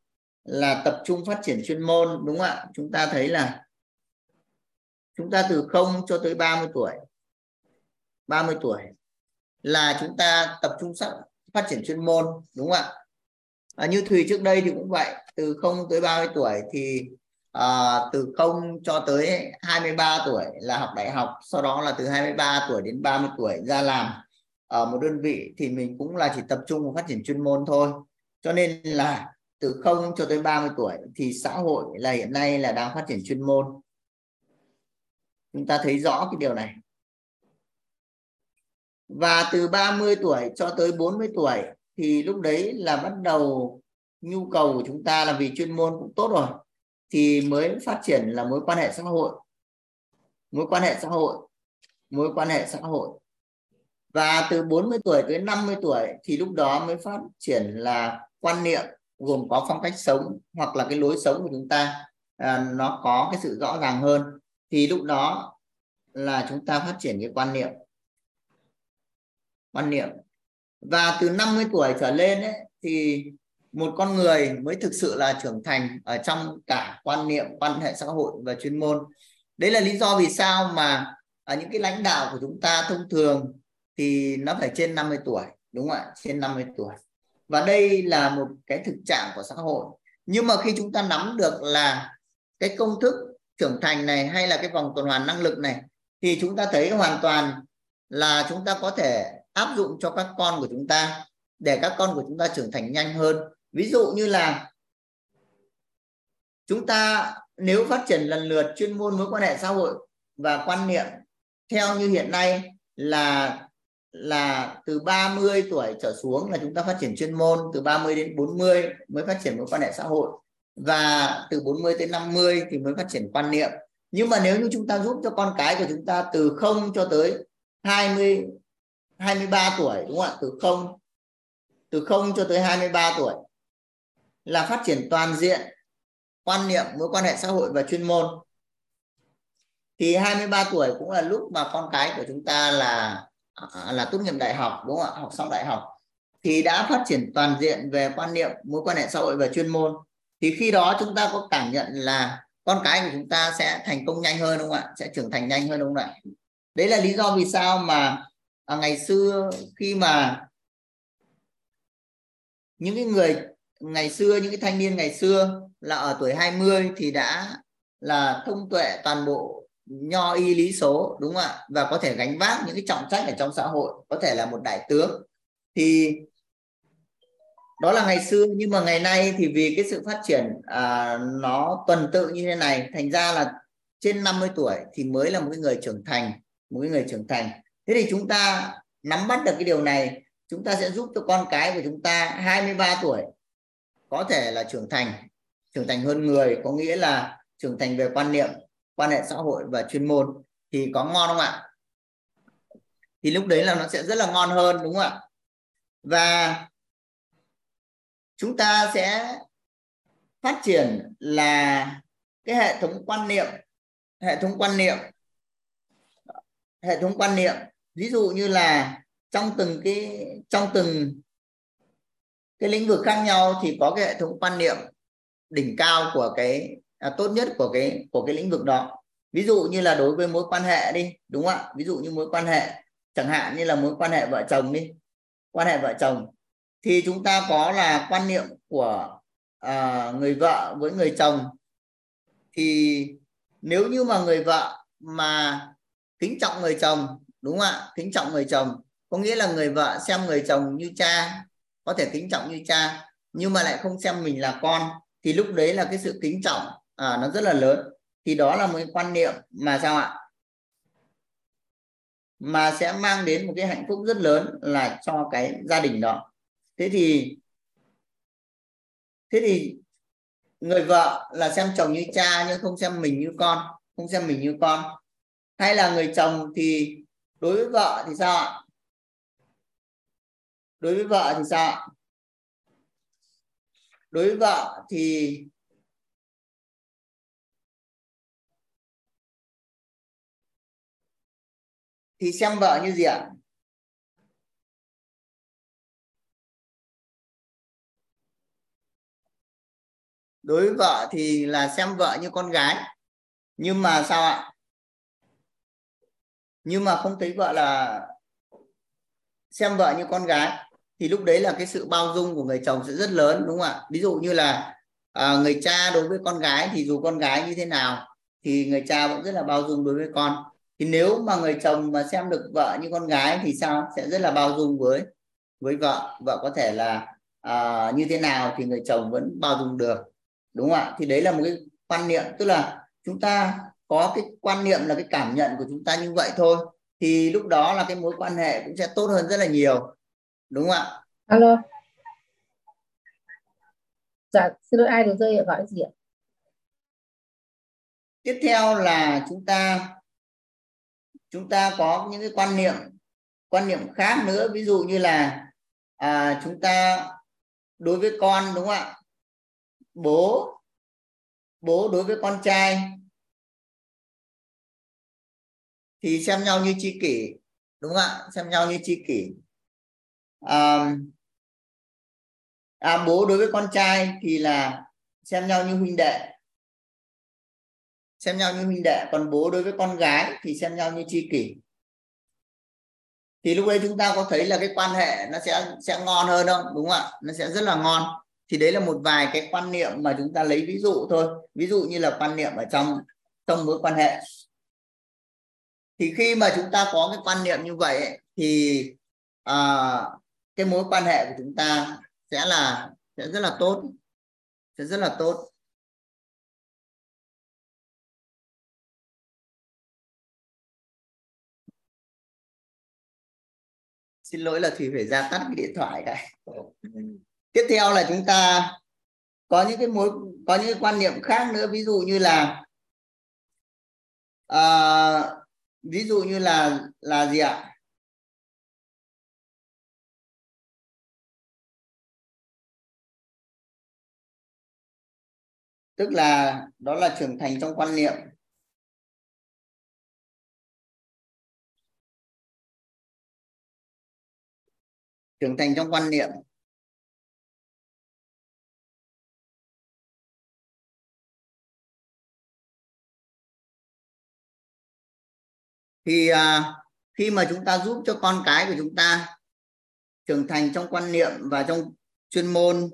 là tập trung phát triển chuyên môn, đúng không ạ? Chúng ta thấy là chúng ta từ không cho tới ba mươi tuổi, ba mươi tuổi là chúng ta tập trung phát triển chuyên môn, đúng không ạ? À, như Thùy trước đây thì cũng vậy, từ không tới ba mươi tuổi thì à, từ không cho tới hai mươi ba tuổi là học đại học, sau đó là từ hai mươi ba tuổi đến ba mươi tuổi ra làm ở một đơn vị, thì mình cũng là chỉ tập trung vào phát triển chuyên môn thôi. Cho nên là từ không cho tới ba mươi tuổi thì xã hội là hiện nay là đang phát triển chuyên môn. Chúng ta thấy rõ cái điều này. Và từ ba mươi tuổi cho tới bốn mươi tuổi thì lúc đấy là bắt đầu nhu cầu của chúng ta là vì chuyên môn cũng tốt rồi thì mới phát triển là mối quan hệ xã hội, mối quan hệ xã hội, mối quan hệ xã hội. Và từ bốn mươi tuổi tới năm mươi tuổi thì lúc đó mới phát triển là quan niệm, gồm có phong cách sống hoặc là cái lối sống của chúng ta à, nó có cái sự rõ ràng hơn, thì lúc đó là chúng ta phát triển cái quan niệm, quan niệm. Và từ năm mươi tuổi trở lên ấy, thì một con người mới thực sự là trưởng thành ở trong cả quan niệm, quan hệ xã hội và chuyên môn. Đấy là lý do vì sao mà ở những cái lãnh đạo của chúng ta thông thường thì nó phải trên năm mươi tuổi, đúng không ạ? Trên năm mươi tuổi. Và đây là một cái thực trạng của xã hội. Nhưng mà khi chúng ta nắm được là cái công thức trưởng thành này hay là cái vòng tuần hoàn năng lực này, thì chúng ta thấy hoàn toàn là chúng ta có thể áp dụng cho các con của chúng ta để các con của chúng ta trưởng thành nhanh hơn. Ví dụ như là chúng ta nếu phát triển lần lượt chuyên môn, mối quan hệ xã hội và quan niệm theo như hiện nay là là từ ba mươi tuổi trở xuống là chúng ta phát triển chuyên môn, từ ba mươi đến bốn mươi mới phát triển mối quan hệ xã hội và từ bốn mươi đến năm mươi thì mới phát triển quan niệm. Nhưng mà nếu như chúng ta giúp cho con cái của chúng ta từ không cho tới hai mươi hai mươi ba tuổi, đúng không ạ? Từ không từ không cho tới hai mươi ba tuổi là phát triển toàn diện quan niệm, mối quan hệ xã hội và chuyên môn. Thì hai mươi ba tuổi cũng là lúc mà con cái của chúng ta là là tốt nghiệp đại học, đúng không ạ? Học xong đại học thì đã phát triển toàn diện về quan niệm, mối quan hệ xã hội và chuyên môn. Thì khi đó chúng ta có cảm nhận là con cái của chúng ta sẽ thành công nhanh hơn, đúng không ạ? Sẽ trưởng thành nhanh hơn, đúng không ạ? Đấy là lý do vì sao mà à, ngày xưa khi mà những cái người ngày xưa, những cái thanh niên ngày xưa là ở tuổi hai mươi thì đã là thông tuệ toàn bộ nho y lý số, đúng không ạ? Và có thể gánh vác những cái trọng trách ở trong xã hội, có thể là một đại tướng. Thì đó là ngày xưa, nhưng mà ngày nay thì vì cái sự phát triển à, nó tuần tự như thế này, thành ra là trên năm mươi tuổi thì mới là một cái người trưởng thành, một cái người trưởng thành. Thế thì chúng ta nắm bắt được cái điều này, chúng ta sẽ giúp cho con cái của chúng ta hai mươi ba tuổi có thể là trưởng thành, trưởng thành hơn người, có nghĩa là trưởng thành về quan niệm, quan hệ xã hội và chuyên môn. Thì có ngon không ạ? Thì lúc đấy là nó sẽ rất là ngon hơn, đúng không ạ? Và chúng ta sẽ phát triển là cái hệ thống quan niệm, hệ thống quan niệm, hệ thống quan niệm. Ví dụ như là trong từng cái trong từng cái lĩnh vực khác nhau thì có cái hệ thống quan niệm đỉnh cao của cái à, tốt nhất của cái của cái lĩnh vực đó. Ví dụ như là đối với mối quan hệ đi, đúng không ạ? Ví dụ như mối quan hệ, chẳng hạn như là mối quan hệ vợ chồng đi, quan hệ vợ chồng. Thì chúng ta có là quan niệm của à, người vợ với người chồng. Thì nếu như mà người vợ mà kính trọng người chồng, đúng không ạ? Kính trọng người chồng, có nghĩa là người vợ xem người chồng như cha, có thể kính trọng như cha, nhưng mà lại không xem mình là con. Thì lúc đấy là cái sự kính trọng à, nó rất là lớn. Thì đó là một cái quan niệm mà sao ạ? Mà sẽ mang đến một cái hạnh phúc rất lớn là cho cái gia đình đó. Thế thì Thế thì người vợ là xem chồng như cha nhưng không xem mình như con, không xem mình như con. Hay là người chồng thì đối với vợ thì sao ạ? Đối với vợ thì sao ạ? Đối với vợ thì thì xem vợ như gì ạ? Đối với vợ thì là xem vợ như con gái, nhưng mà sao ạ? Nhưng mà không thấy vợ là xem vợ như con gái. Thì lúc đấy là cái sự bao dung của người chồng sẽ rất lớn, đúng không ạ? Ví dụ như là à, người cha đối với con gái thì dù con gái như thế nào thì người cha vẫn rất là bao dung đối với con. Thì nếu mà người chồng mà xem được vợ như con gái thì sao? Sẽ rất là bao dung với với vợ. Vợ có thể là à, như thế nào thì người chồng vẫn bao dung được, đúng không ạ? Thì đấy là một cái quan niệm, tức là chúng ta có cái quan niệm là cái cảm nhận của chúng ta như vậy thôi. Thì lúc đó là cái mối quan hệ cũng sẽ tốt hơn rất là nhiều, đúng không ạ? Alo. Dạ, xin lỗi, ai được rơi gọi gì ạ? Tiếp theo là chúng ta chúng ta có những cái quan niệm quan niệm khác nữa, ví dụ như là à, chúng ta đối với con, đúng không ạ? Bố bố đối với con trai thì xem nhau như tri kỷ, đúng không ạ? Xem nhau như tri kỷ. à, à, bố đối với con trai thì là xem nhau như huynh đệ, xem nhau như huynh đệ, còn bố đối với con gái thì xem nhau như tri kỷ. Thì lúc đấy chúng ta có thấy là cái quan hệ nó sẽ sẽ ngon hơn không, đúng không ạ? Nó sẽ rất là ngon. Thì đấy là một vài cái quan niệm mà chúng ta lấy ví dụ thôi, ví dụ như là quan niệm ở trong trong mối quan hệ. Thì khi mà chúng ta có cái quan niệm như vậy ấy, thì à, cái mối quan hệ của chúng ta sẽ là sẽ rất là tốt, sẽ rất là tốt. Xin lỗi là Thùy phải ra tắt cái điện thoại cả. Tiếp theo là chúng ta có những cái mối, có những cái quan niệm khác nữa, ví dụ như là à, ví dụ như là là gì ạ? Tức là đó là trưởng thành trong quan niệm. Trưởng thành trong quan niệm. Thì à, khi mà chúng ta giúp cho con cái của chúng ta trưởng thành trong quan niệm và trong chuyên môn,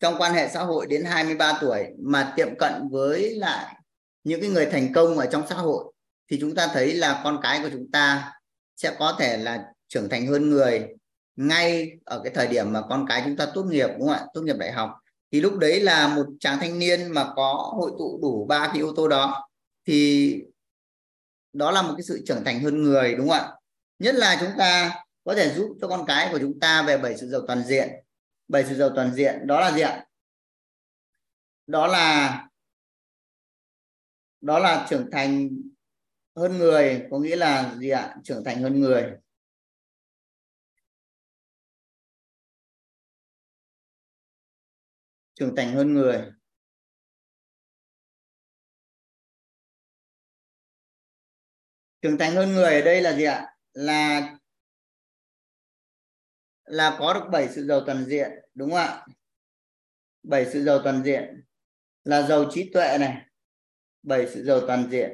trong quan hệ xã hội đến hai mươi ba tuổi mà tiệm cận với lại những cái người thành công ở trong xã hội, thì chúng ta thấy là con cái của chúng ta sẽ có thể là trưởng thành hơn người ngay ở cái thời điểm mà con cái chúng ta tốt nghiệp, đúng không ạ? Tốt nghiệp đại học. Thì lúc đấy là một chàng thanh niên mà có hội tụ đủ ba cái yếu tố đó thì đó là một cái sự trưởng thành hơn người, đúng không ạ? Nhất là chúng ta có thể giúp cho con cái của chúng ta về bảy sự giàu toàn diện. Bảy sự giàu toàn diện đó là gì ạ? Đó là đó là trưởng thành hơn người, có nghĩa là gì ạ? Trưởng thành hơn người. Trưởng thành hơn người. Trưởng thành hơn người ở đây là gì ạ? Là là có được bảy sự giàu toàn diện, đúng không ạ? Bảy sự giàu toàn diện là giàu trí tuệ này, bảy sự giàu toàn diện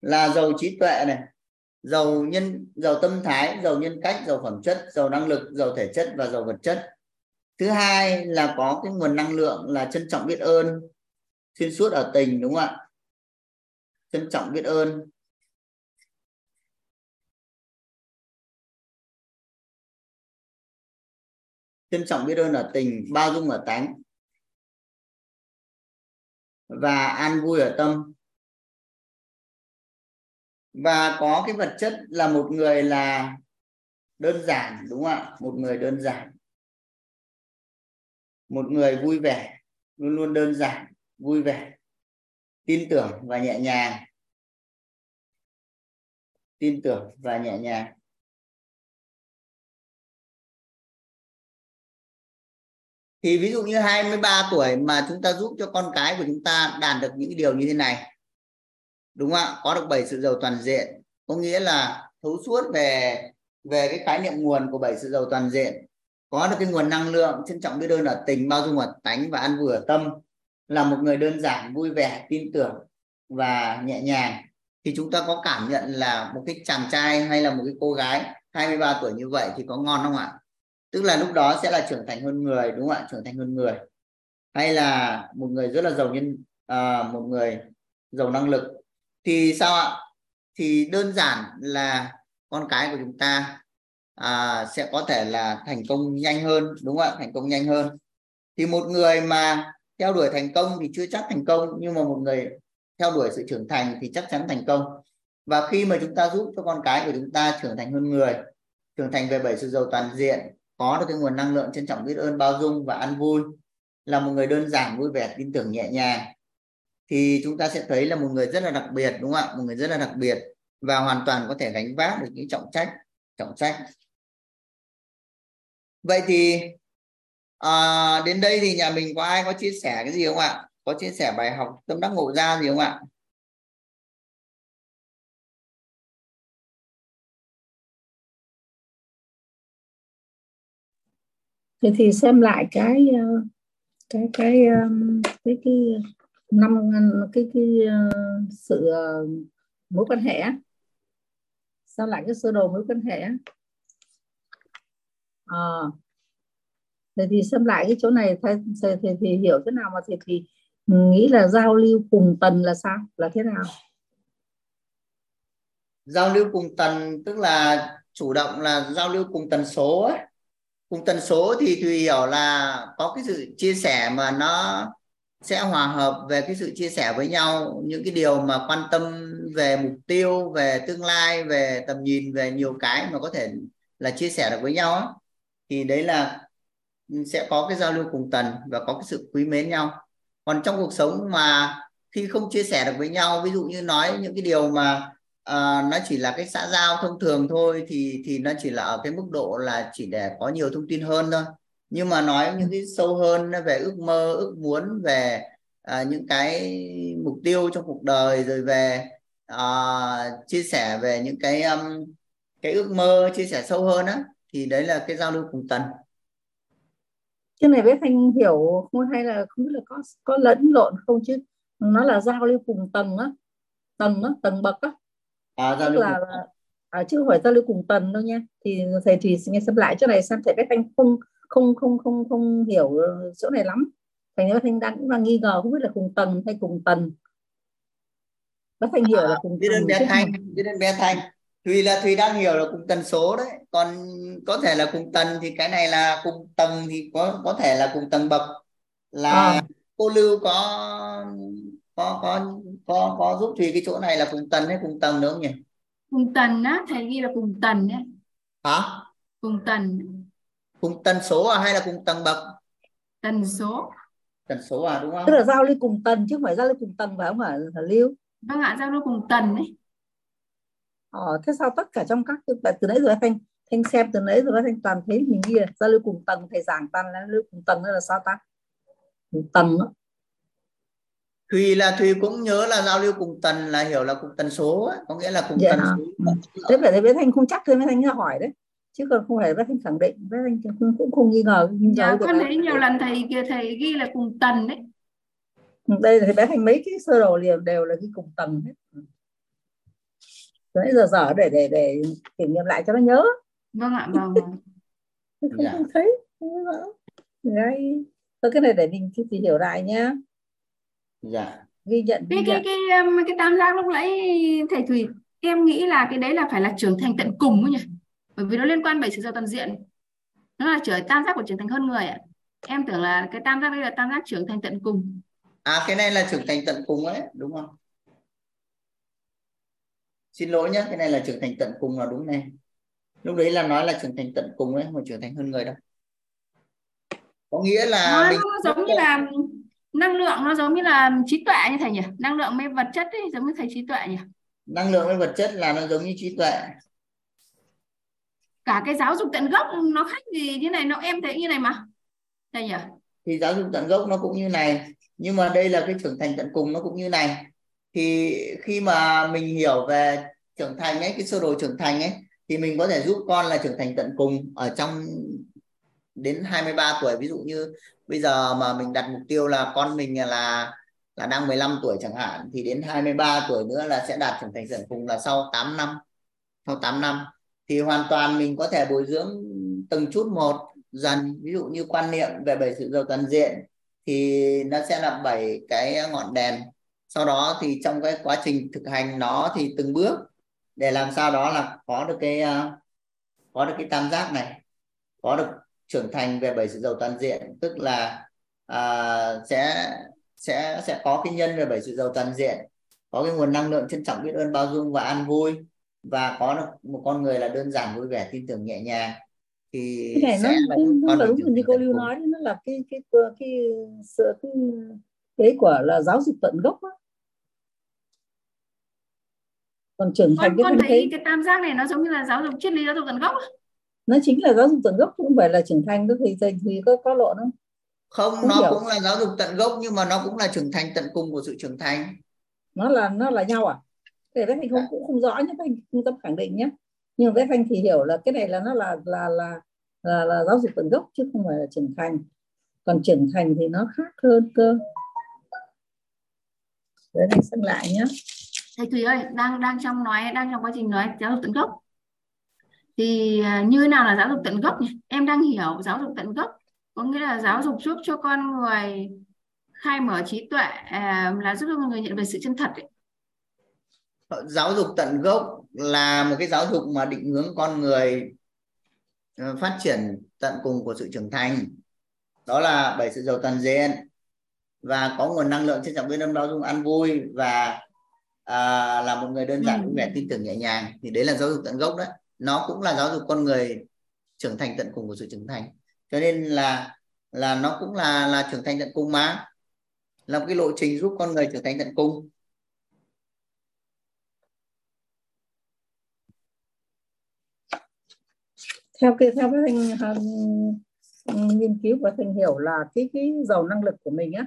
là giàu trí tuệ này, giàu nhân, giàu tâm thái, giàu nhân cách, giàu phẩm chất, giàu năng lực, giàu thể chất và giàu vật chất. Thứ hai là có cái nguồn năng lượng là trân trọng biết ơn xuyên suốt ở tình, đúng không ạ? Trân trọng biết ơn. Trân trọng biết ơn ở tình, bao dung ở tánh và an vui ở tâm. Và có cái vật chất là một người là đơn giản, đúng không ạ? Một người đơn giản, một người vui vẻ, luôn luôn đơn giản, vui vẻ, tin tưởng và nhẹ nhàng. Tin tưởng và nhẹ nhàng. Thì ví dụ như hai mươi ba tuổi mà chúng ta giúp cho con cái của chúng ta đạt được những điều như thế này, đúng không ạ? Có được bảy sự giàu toàn diện, có nghĩa là thấu suốt về về cái khái niệm nguồn của bảy sự giàu toàn diện, có được cái nguồn năng lượng trân trọng biết ơn ở tình, bao dung ở tánh và an vui ở tâm, là một người đơn giản, vui vẻ, tin tưởng và nhẹ nhàng. Thì chúng ta có cảm nhận là một cái chàng trai hay là một cái cô gái hai mươi ba tuổi như vậy thì có ngon không ạ? Tức là lúc đó sẽ là trưởng thành hơn người, đúng không ạ? Trưởng thành hơn người. Hay là một người rất là giàu nhân, à, một người giàu năng lực. Thì sao ạ? Thì đơn giản là con cái của chúng ta à, sẽ có thể là thành công nhanh hơn, đúng không ạ? Thành công nhanh hơn. Thì một người mà theo đuổi thành công thì chưa chắc thành công, nhưng mà một người theo đuổi sự trưởng thành thì chắc chắn thành công. Và khi mà chúng ta giúp cho con cái của chúng ta trưởng thành hơn người, trưởng thành về bảy sự giàu toàn diện, có được cái nguồn năng lượng trân trọng biết ơn, bao dung và an vui, là một người đơn giản, vui vẻ, tin tưởng, nhẹ nhàng, thì chúng ta sẽ thấy là một người rất là đặc biệt, đúng không ạ? Một người rất là đặc biệt và hoàn toàn có thể gánh vác được những trọng trách, trọng trách. Vậy thì à, đến đây thì nhà mình có ai có chia sẻ cái gì không ạ? Có chia sẻ bài học Tâm Đắc Ngộ Ra gì không ạ? Vậy thì xem lại cái cái cái cái cái năm cái cái sự mối quan hệ, xem lại cái sơ đồ mối quan hệ. À, vậy thì xem lại cái chỗ này thì, thì, thì, thì hiểu thế nào mà thì, thì nghĩ là giao lưu cùng tần là sao, là thế nào? Giao lưu cùng tần tức là chủ động là giao lưu cùng tần số ấy. Cùng tần số thì Thùy hiểu là có cái sự chia sẻ mà nó sẽ hòa hợp về cái sự chia sẻ với nhau những cái điều mà quan tâm về mục tiêu, về tương lai, về tầm nhìn, về nhiều cái mà có thể là chia sẻ được với nhau ấy. Thì đấy là sẽ có cái giao lưu cùng tần và có cái sự quý mến nhau. Còn trong cuộc sống mà khi không chia sẻ được với nhau, ví dụ như nói những cái điều mà à, nó chỉ là cái xã giao thông thường thôi thì thì nó chỉ là ở cái mức độ là chỉ để có nhiều thông tin hơn thôi. Nhưng mà nói những cái sâu hơn về ước mơ, ước muốn, về à, những cái mục tiêu trong cuộc đời, rồi về à, chia sẻ về những cái um, cái ước mơ, chia sẻ sâu hơn á, thì đấy là cái giao lưu cùng tần. Cái này với Thanh hiểu không, hay là không biết là có có lẫn lộn không, chứ nó là giao lưu cùng tầng á, tầng á, tầng bậc á. À, tức là, là à, chứ không phải giao lưu cùng tần đâu nha. Thì thầy Thùy nghe xem lại chỗ này xem, thầy với Thanh không không không không không hiểu chỗ này lắm. Thành với Thanh đang cũng đang nghi ngờ không biết là cùng tầng hay cùng tần. Với Thanh hiểu à, là cùng. Biết đến bé Thanh, biết đến bé Thanh. Thùy là Thùy đang hiểu là cùng tần số đấy, còn có thể là cùng tần thì cái này là cùng tầng, thì có có thể là cùng tầng bậc là à. Cô Lưu có có có có có giúp Thùy cái chỗ này là cùng tần hay cùng tầng nữa không nhỉ? Cùng tần á, thầy ghi là cùng tần đấy. Hả? Cùng tần. Cùng tần số à, hay là cùng tầng bậc? Tần số. Tần số à, đúng không? Tức là giao lưu cùng tần chứ không phải giao lưu cùng tầng, phải không ạ Lưu? Vâng ạ, giao lưu cùng tần đấy. Ờ, thế sao tất cả trong các từ nãy rồi Thanh Thanh xem từ nãy rồi Thanh toàn thấy mình kia giao lưu cùng tầng, thầy giảng toàn là lưu cùng tầng là sao ta? Cùng tầng đó. Thùy là Thùy cũng nhớ là giao lưu cùng tần là hiểu là cùng tần số ấy. Có nghĩa là cùng vậy tần hả? Số. Thế phải với Thanh không chắc thôi, với Thanh ra hỏi đấy. Chứ còn không phải với Thanh khẳng định, với Thanh cũng, cũng không nghi ngờ. Dạ, có thấy nhiều lần thầy kia thầy ghi là cùng tần đấy. Đây là bé Thanh mấy cái sơ đồ liền đều là ghi cùng tầng hết. Nãy giờ giờ để để để kiểm nghiệm lại cho nó nhớ. Vâng ạ, vâng. Không, dạ. Không thấy. Đấy. Thôi cái này để mình tìm hiểu lại nhá. Dạ. Ghi nhận. Cái cái cái cái tam giác lúc nãy thầy Thùy, em nghĩ là cái đấy là phải là trưởng thành tận cùng ấy nhỉ? Bởi vì nó liên quan bảy sự giàu toàn diện. Nó là trở tam giác của trưởng thành hơn người ạ. Em tưởng là cái tam giác đây là tam giác trưởng thành tận cùng. À, cái này là trưởng thành tận cùng ấy, đúng không? Xin lỗi nhé, cái này là trưởng thành tận cùng là đúng này. Lúc đấy là nói là trưởng thành tận cùng đấy, mà trưởng thành hơn người đâu. Có nghĩa là nó, mình... nó giống như là năng lượng, nó giống như là trí tuệ như thầy nhỉ? Năng lượng với vật chất ấy, giống như thầy trí tuệ nhỉ? Năng lượng với vật chất là nó giống như trí tuệ. Cả cái giáo dục tận gốc nó khác gì thế này, nó em thấy như này mà. Thầy nhỉ? Thì giáo dục tận gốc nó cũng như này, nhưng mà đây là cái trưởng thành tận cùng nó cũng như này. Thì khi mà mình hiểu về trưởng thành ấy, cái sơ đồ trưởng thành ấy, thì mình có thể giúp con là trưởng thành tận cùng ở trong đến hai mươi ba tuổi. Ví dụ như bây giờ mà mình đặt mục tiêu là con mình là là đang mười lăm tuổi chẳng hạn, thì đến hai mươi ba tuổi nữa là sẽ đạt trưởng thành tận cùng là sau tám năm. Sau tám năm thì hoàn toàn mình có thể bồi dưỡng từng chút một dần. Ví dụ như quan niệm về bảy sự giàu toàn diện thì nó sẽ là bảy cái ngọn đèn. Sau đó thì trong cái quá trình thực hành nó thì từng bước để làm sao đó là có được cái có được cái tam giác này, có được trưởng thành về bảy sự giàu toàn diện, tức là à, sẽ sẽ sẽ có cái nhân về bảy sự giàu toàn diện, có cái nguồn năng lượng trân trọng, biết ơn, bao dung và an vui, và có được một con người là đơn giản, vui vẻ, tin tưởng, nhẹ nhàng. Thì cái này sẽ nó, là nó, nó đúng như cô Lưu nói đấy, nó là cái cái cái, cái, cái, cái... cái của là giáo dục tận gốc á. Còn trưởng con, thành con cái thấy cái tam giác này nó giống như là giáo dục triết lý, giáo dục tận gốc á. Nó chính là giáo dục tận gốc, cũng phải là trưởng thành. Thì thì có có lộn không? Không, không nó hiểu. Cũng là giáo dục tận gốc nhưng mà nó cũng là trưởng thành tận cùng của sự trưởng thành. Nó là nó là nhau à? Cái đấy thì không, cũng không rõ nhé, anh không dám khẳng định nhé. Nhưng với Thanh thì hiểu là cái này là nó là là là là, là giáo dục tận gốc chứ không phải là trưởng thành. Còn trưởng thành thì nó khác hơn cơ. Để anh xem lại nhé. Thầy Thùy ơi, đang đang trong nói đang trong quá trình nói giáo dục tận gốc thì như thế nào là giáo dục tận gốc nhỉ? Em đang hiểu giáo dục tận gốc có nghĩa là giáo dục giúp cho con người khai mở trí tuệ, là giúp cho người nhận về sự chân thật ấy. Giáo dục tận gốc là một cái giáo dục mà định hướng con người phát triển tận cùng của sự trưởng thành. Đó là bảy sự giàu toàn diện và có nguồn năng lượng trên trọng viên âm bao dung ăn vui và à, là một người đơn giản vui vẻ tin tưởng nhẹ nhàng. Thì đấy là giáo dục tận gốc đó. Nó cũng là giáo dục con người trưởng thành tận cùng của sự trưởng thành. Cho nên là là nó cũng là là trưởng thành tận cùng mà. Là một cái lộ trình giúp con người trưởng thành tận cùng. Theo cái theo cái nghiên cứu và thành hiểu là cái cái giàu năng lực của mình á,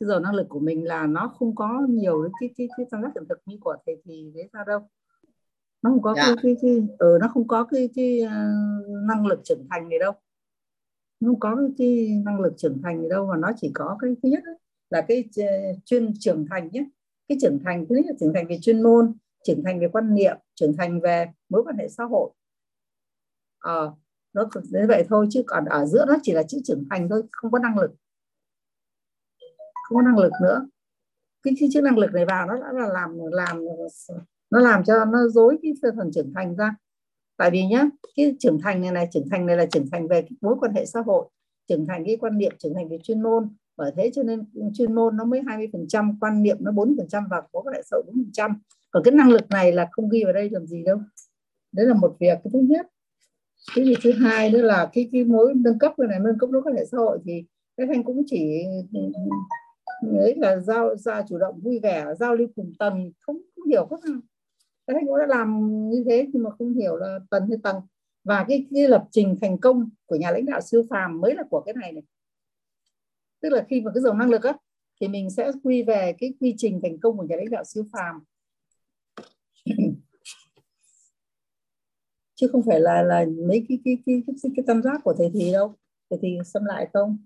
cái giàu năng lực của mình là nó không có nhiều cái cái cái cảm giác hiện thực như của thầy thì thế sao đâu. Nó không có dạ. cái, cái, cái ừ, nó không có cái cái uh, năng lực trưởng thành gì đâu. Nó không có cái, cái năng lực trưởng thành gì đâu, mà nó chỉ có cái thứ nhất là cái chuyên trưởng thành nhé. Cái trưởng thành thứ nhất là trưởng thành về chuyên môn, trưởng thành về quan niệm, trưởng thành về mối quan hệ xã hội. Ờ, nó thế vậy thôi, chứ còn ở giữa nó chỉ là chữ trưởng thành thôi, không có năng lực, không có năng lực nữa. Cái chữ năng lực này vào nó đã là làm làm nó làm cho nó dối cái phần trưởng thành ra. Tại vì nhá, cái trưởng thành này này trưởng thành này là trưởng thành về cái mối quan hệ xã hội, trưởng thành cái quan niệm, trưởng thành về chuyên môn. Bởi thế cho nên chuyên môn nó mới hai mươi phần trăm, quan niệm nó bốn mươi phần trăm và mối quan hệ xã hội bốn mươi phần trăm. Còn cái năng lực này là không ghi vào đây làm gì đâu. Đấy là một việc. Cái thứ nhất. Cái gì thứ hai nữa là cái, cái mối nâng cấp này, nâng cấp mối quan hệ xã hội thì các anh cũng chỉ đấy là giao, giao chủ động vui vẻ, giao lưu cùng tầng, không, không hiểu các anh. Các anh cũng đã làm như thế nhưng mà không hiểu là tầng hay tầng. Và cái, cái lập trình thành công của nhà lãnh đạo siêu phàm mới là của cái này này. Tức là khi mà cái giàu năng lực á thì mình sẽ quy về cái quy trình thành công của nhà lãnh đạo siêu phàm. Chứ không phải là là mấy cái cái cái cái, cái tam giác của thầy thì đâu. Thầy thì xem lại không.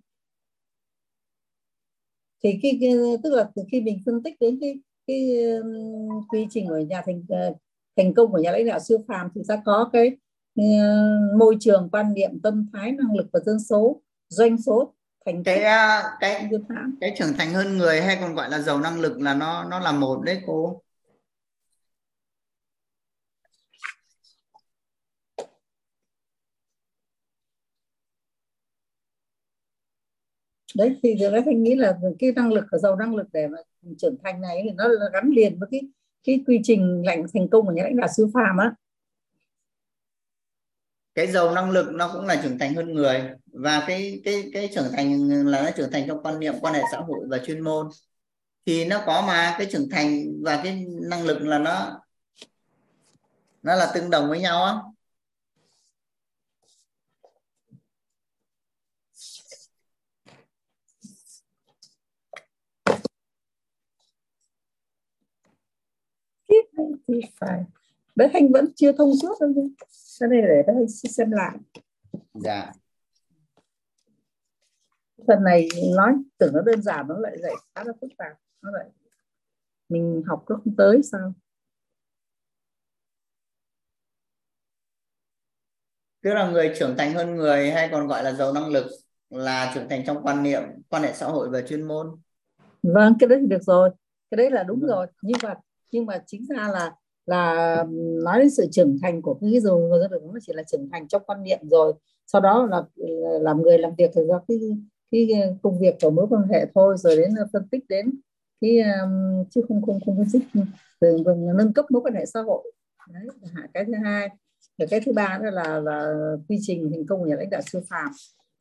Thì cái, cái tức là từ khi mình phân tích đến cái cái um, quy trình của nhà thành uh, thành công của nhà lãnh đạo siêu phàm thì ta có cái uh, môi trường, quan niệm, tâm thái, năng lực và dân số, doanh số, thành cái cái cái trưởng thành hơn người hay còn gọi là giàu năng lực là nó nó là một đấy cô. Đấy thì giờ anh nghĩ là cái năng lực và giàu năng lực để mà trưởng thành này thì nó gắn liền với cái cái quy trình lãnh thành công của nhà lãnh đạo siêu phàm á. Cái giàu năng lực nó cũng là trưởng thành hơn người và cái cái cái trưởng thành là nó trưởng thành trong quan niệm, quan hệ xã hội và chuyên môn thì nó có, mà cái trưởng thành và cái năng lực là nó nó là tương đồng với nhau á. Thì phải. Đấy Thanh vẫn chưa thông suốt đâu nha. Cho nên để Thanh xem lại. Dạ. Phần này nói tưởng nó đơn giản nó lại dạy khá là phức tạp. Nó lại mình học nó không tới sao? Tức là người trưởng thành hơn người hay còn gọi là giàu năng lực là trưởng thành trong quan niệm, quan hệ xã hội và chuyên môn. Vâng, cái đấy thì được rồi. Cái đấy là đúng, đúng rồi. Nhưng mà nhưng mà chính ra là là nói đến sự trưởng thành của cái giàu năng lực nó chỉ là trưởng thành trong quan niệm rồi sau đó là làm người làm việc thì do cái cái công việc của mối quan hệ thôi, rồi đến phân tích đến cái chứ không không không phân tích từ nâng cấp mối quan hệ xã hội. Đấy là cái thứ hai. Và cái thứ ba nữa là là quy trình thành công của nhà lãnh đạo siêu phàm.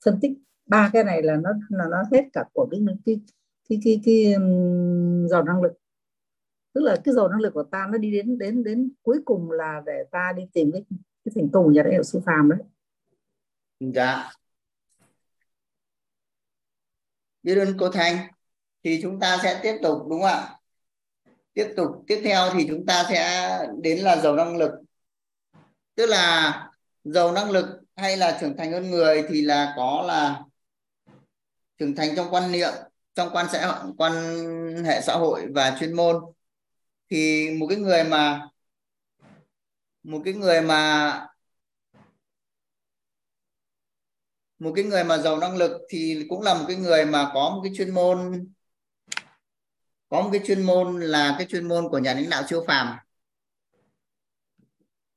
Phân tích ba cái này là nó là nó hết cả của cái cái cái cái, cái giàu năng lực. Tức là cái giàu năng lực của ta nó đi đến đến đến cuối cùng là để ta đi tìm cái, cái thành công của nhà lãnh đạo siêu phàm đấy. Dạ. Biết ơn cô Thanh. Thì chúng ta sẽ tiếp tục đúng không ạ? Tiếp tục tiếp theo thì chúng ta sẽ đến là giàu năng lực. Tức là giàu năng lực hay là trưởng thành hơn người thì là có là trưởng thành trong quan niệm, trong quan sẽ quan hệ xã hội và chuyên môn. Thì một cái người mà một cái người mà một cái người mà giàu năng lực thì cũng là một cái người mà có một cái chuyên môn, có một cái chuyên môn là cái chuyên môn của nhà lãnh đạo siêu phàm,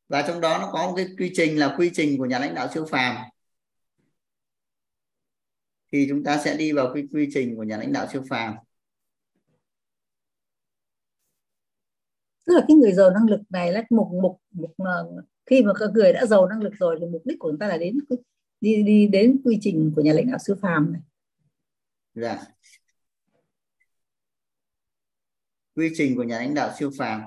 và trong đó nó có một cái quy trình là quy trình của nhà lãnh đạo siêu phàm. Thì chúng ta sẽ đi vào cái quy trình của nhà lãnh đạo siêu phàm. Tức là cái người giàu năng lực này là một một, một khi mà các người đã giàu năng lực rồi thì mục đích của chúng ta là đến đi đi đến quy trình của nhà lãnh đạo siêu phàm này. Dạ. Quy trình của nhà lãnh đạo siêu phàm.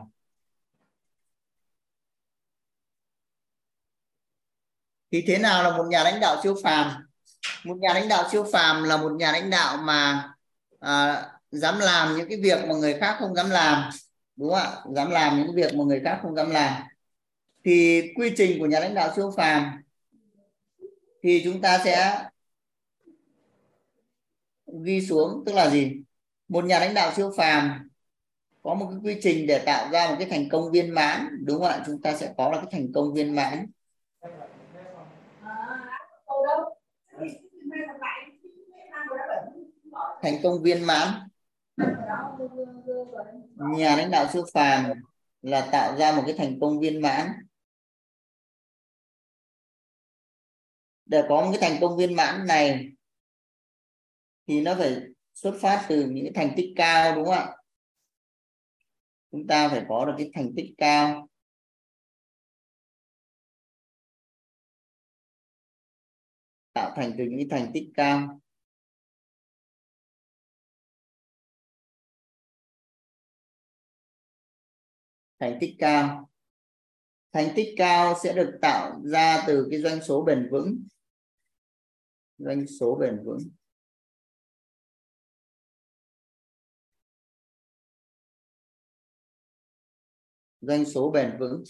Thì thế nào là một nhà lãnh đạo siêu phàm? Một nhà lãnh đạo siêu phàm là một nhà lãnh đạo mà à, dám làm những cái việc mà người khác không dám làm, đúng không ạ? Dám làm những việc mà người khác không dám làm. Thì quy trình của nhà lãnh đạo siêu phàm thì chúng ta sẽ ghi xuống, tức là gì? Một nhà lãnh đạo siêu phàm có một cái quy trình để tạo ra một cái thành công viên mãn, đúng không ạ? Chúng ta sẽ có là cái thành công viên mãn. Thành công viên mãn. Nhà lãnh đạo siêu phàm là tạo ra một cái thành công viên mãn. Để có một cái thành công viên mãn này thì nó phải xuất phát từ những thành tích cao, đúng không ạ? Chúng ta phải có được cái thành tích cao. Tạo thành từ những thành tích cao. Thành tích cao. Thành tích cao sẽ được tạo ra từ cái doanh số bền vững. Doanh số bền vững. Doanh số bền vững.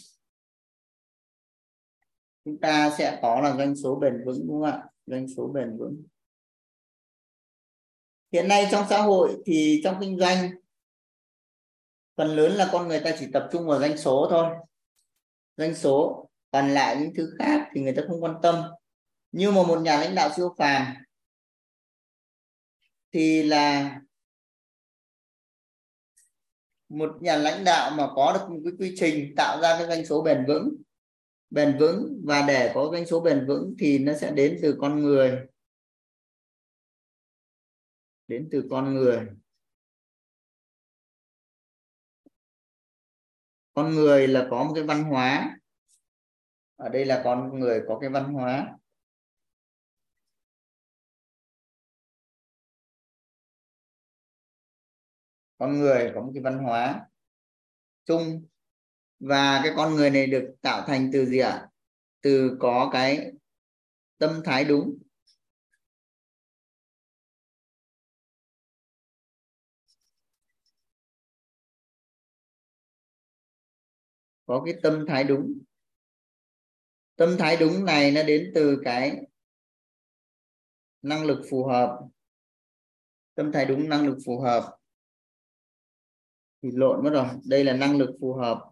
Chúng ta sẽ có là doanh số bền vững, đúng không ạ? Doanh số bền vững. Hiện nay trong xã hội thì trong kinh doanh phần lớn là con người ta chỉ tập trung vào doanh số thôi. Doanh số, còn lại những thứ khác thì người ta không quan tâm. Nhưng mà một nhà lãnh đạo siêu phàm thì là một nhà lãnh đạo mà có được một cái quy trình tạo ra cái doanh số bền vững. Bền vững, và để có doanh số bền vững thì nó sẽ đến từ con người. Đến từ con người. Con người là có một cái văn hóa. Ở đây là con người có cái văn hóa. Con người có một cái văn hóa chung. Và cái con người này được tạo thành từ gì ạ? Từ có cái tâm thái đúng. Có cái tâm thái đúng. Tâm thái đúng này nó đến từ cái năng lực phù hợp. Tâm thái đúng, năng lực phù hợp. Thì lộn mất rồi. Đây là năng lực phù hợp.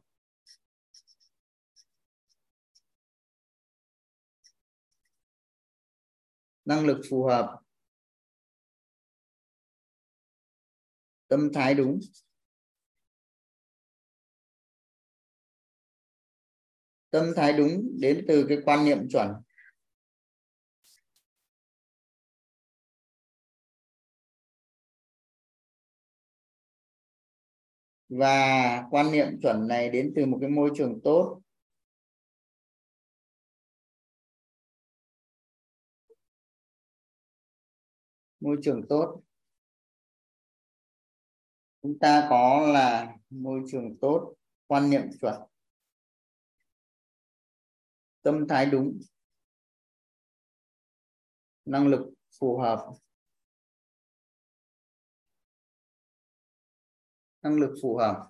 Năng lực phù hợp. Tâm thái đúng. Tâm thái đúng đến từ cái quan niệm chuẩn. Và quan niệm chuẩn này đến từ một cái môi trường tốt. Môi trường tốt. Chúng ta có là môi trường tốt, quan niệm chuẩn, tâm thái đúng, năng lực phù hợp. Năng lực phù hợp.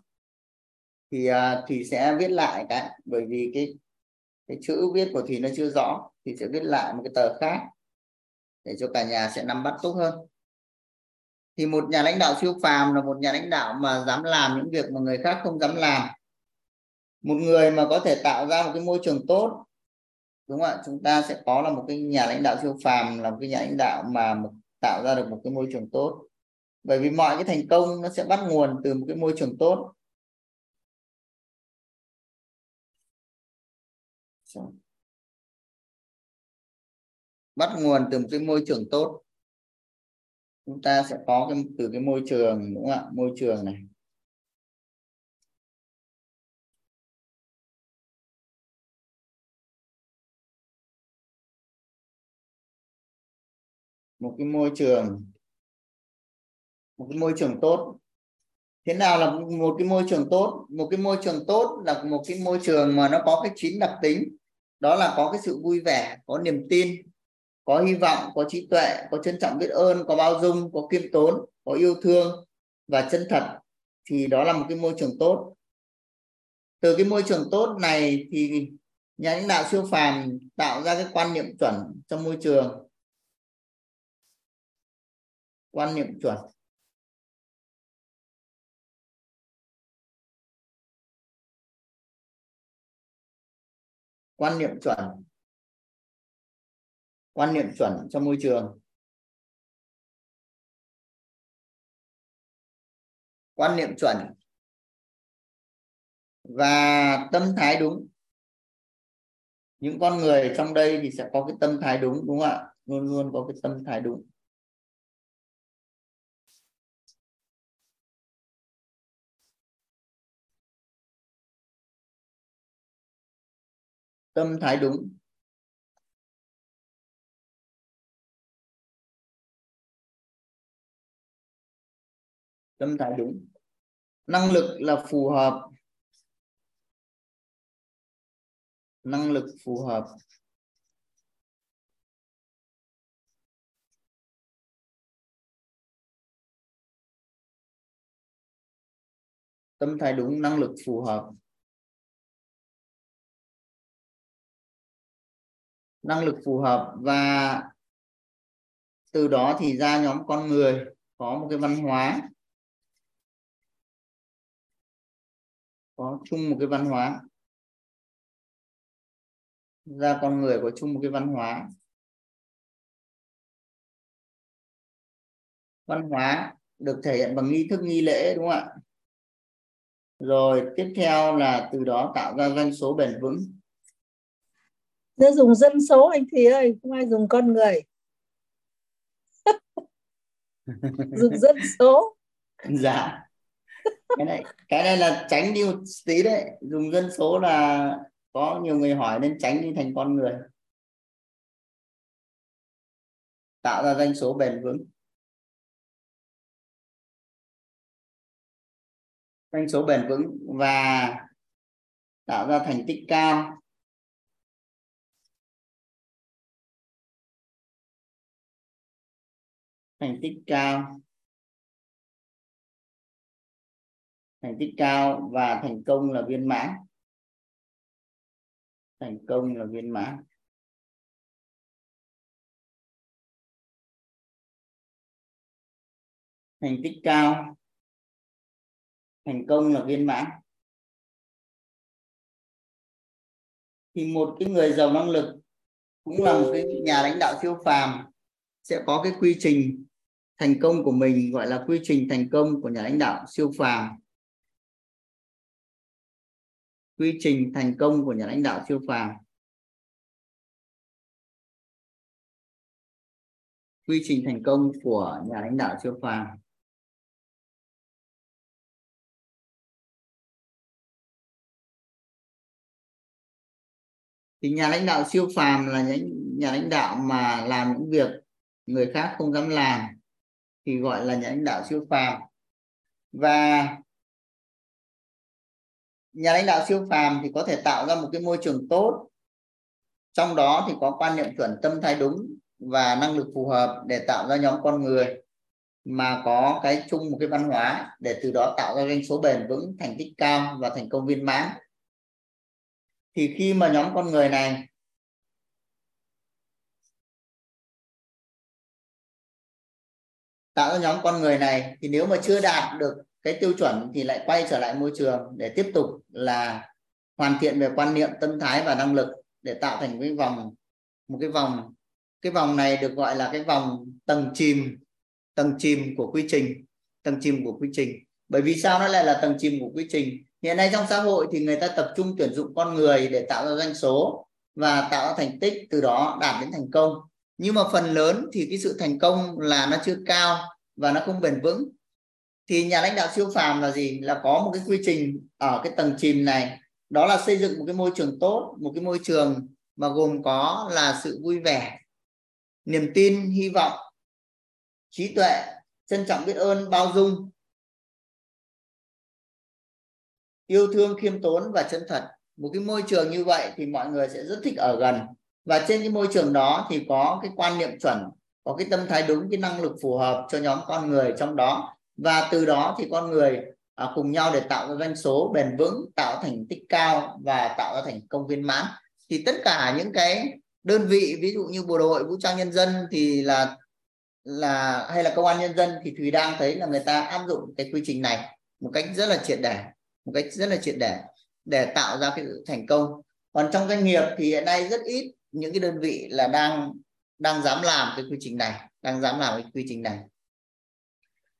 Thì Thùy sẽ viết lại cái, bởi vì cái cái chữ viết của Thùy nó chưa rõ thì sẽ viết lại một cái tờ khác để cho cả nhà sẽ nắm bắt tốt hơn. Thì một nhà lãnh đạo siêu phàm là một nhà lãnh đạo mà dám làm những việc mà người khác không dám làm. Một người mà có thể tạo ra một cái môi trường tốt, đúng không ạ? Chúng ta sẽ có là một cái nhà lãnh đạo siêu phàm, là một cái nhà lãnh đạo mà tạo ra được một cái môi trường tốt. Bởi vì mọi cái thành công nó sẽ bắt nguồn từ một cái môi trường tốt. Bắt nguồn từ một cái môi trường tốt. Chúng ta sẽ có cái, từ cái môi trường, đúng không ạ? Môi trường này. Một cái môi trường, một cái môi trường tốt. Thế nào là một cái môi trường tốt? Một cái môi trường tốt là một cái môi trường mà nó có cái chín đặc tính. Đó là có cái sự vui vẻ, có niềm tin, có hy vọng, có trí tuệ, có trân trọng biết ơn, có bao dung, có khiêm tốn, có yêu thương và chân thật. Thì đó là một cái môi trường tốt. Từ cái môi trường tốt này thì nhà lãnh đạo siêu phàm tạo ra cái quan niệm chuẩn trong môi trường. Quan niệm chuẩn. Quan niệm chuẩn. Quan niệm chuẩn trong môi trường. Quan niệm chuẩn. Và tâm thái đúng. Những con người trong đây thì sẽ có cái tâm thái đúng, đúng không ạ? Luôn luôn có cái tâm thái đúng. Tâm thái đúng. Tâm thái đúng. Năng lực là phù hợp. Năng lực phù hợp. Tâm thái đúng, năng lực phù hợp. Năng lực phù hợp, và từ đó thì ra nhóm con người có một cái văn hóa, có chung một cái văn hóa, ra con người có chung một cái văn hóa. Văn hóa được thể hiện bằng nghi thức nghi lễ, đúng không ạ? Rồi tiếp theo là từ đó tạo ra doanh số bền vững. Nếu dùng dân số anh Thùy ơi, không ai dùng con người. Dùng dân số. Dạ. Cái này, cái này là tránh đi một tí đấy. Dùng dân số là có nhiều người hỏi nên tránh đi thành con người. Tạo ra doanh số bền vững. Doanh số bền vững và tạo ra thành tích cao. Thành tích cao. Thành tích cao và thành công là viên mãn. Thành công là viên mãn. Thành tích cao. Thành công là viên mãn. Thì một cái người giàu năng lực cũng là một cái nhà lãnh đạo siêu phàm sẽ có cái quy trình thành công của mình, gọi là quy trình thành công của nhà lãnh đạo siêu phàm. Quy trình thành công của nhà lãnh đạo siêu phàm. Quy trình thành công của nhà lãnh đạo siêu phàm. Thì nhà lãnh đạo siêu phàm là những nhà lãnh đạo mà làm những việc người khác không dám làm thì gọi là nhà lãnh đạo siêu phàm. Và nhà lãnh đạo siêu phàm thì có thể tạo ra một cái môi trường tốt, trong đó thì có quan niệm chuẩn, tâm thái đúng và năng lực phù hợp để tạo ra nhóm con người mà có cái chung một cái văn hóa, để từ đó tạo ra doanh số bền vững, thành tích cao và thành công viên mãn. thì khi mà nhóm con người này tạo ra nhóm con người này thì nếu mà chưa đạt được cái tiêu chuẩn thì lại quay trở lại môi trường để tiếp tục là hoàn thiện về quan niệm, tâm thái và năng lực để tạo thành cái vòng, một cái vòng, cái vòng này được gọi là cái vòng tầng chìm, tầng chìm của quy trình, tầng chìm của quy trình. Bởi vì sao nó lại là tầng chìm của quy trình? Hiện nay trong xã hội thì người ta tập trung tuyển dụng con người để tạo ra doanh số và tạo ra thành tích, từ đó đạt đến thành công. Nhưng mà phần lớn thì cái sự thành công là nó chưa cao và nó không bền vững. Thì nhà lãnh đạo siêu phàm là gì? Là có một cái quy trình ở cái tầng chìm này. Đó là xây dựng một cái môi trường tốt, một cái môi trường mà gồm có là sự vui vẻ, niềm tin, hy vọng, trí tuệ, trân trọng, biết ơn, bao dung, yêu thương, khiêm tốn và chân thật. Một cái môi trường như vậy thì mọi người sẽ rất thích ở gần. Và trên cái môi trường đó thì có cái quan niệm chuẩn, có cái tâm thái đúng, cái năng lực phù hợp cho nhóm con người trong đó. Và từ đó thì con người à, cùng nhau để tạo ra doanh số bền vững, tạo thành tích cao và tạo ra thành công viên mãn. Thì tất cả những cái đơn vị, ví dụ như bộ đội, vũ trang nhân dân thì là, là hay là công an nhân dân, thì Thùy đang thấy là người ta áp dụng cái quy trình này một cách rất là triệt để, một cách rất là triệt để để tạo ra cái thành công. Còn trong doanh nghiệp thì hiện nay rất ít những cái đơn vị là đang đang dám làm cái quy trình này, đang dám làm cái quy trình này.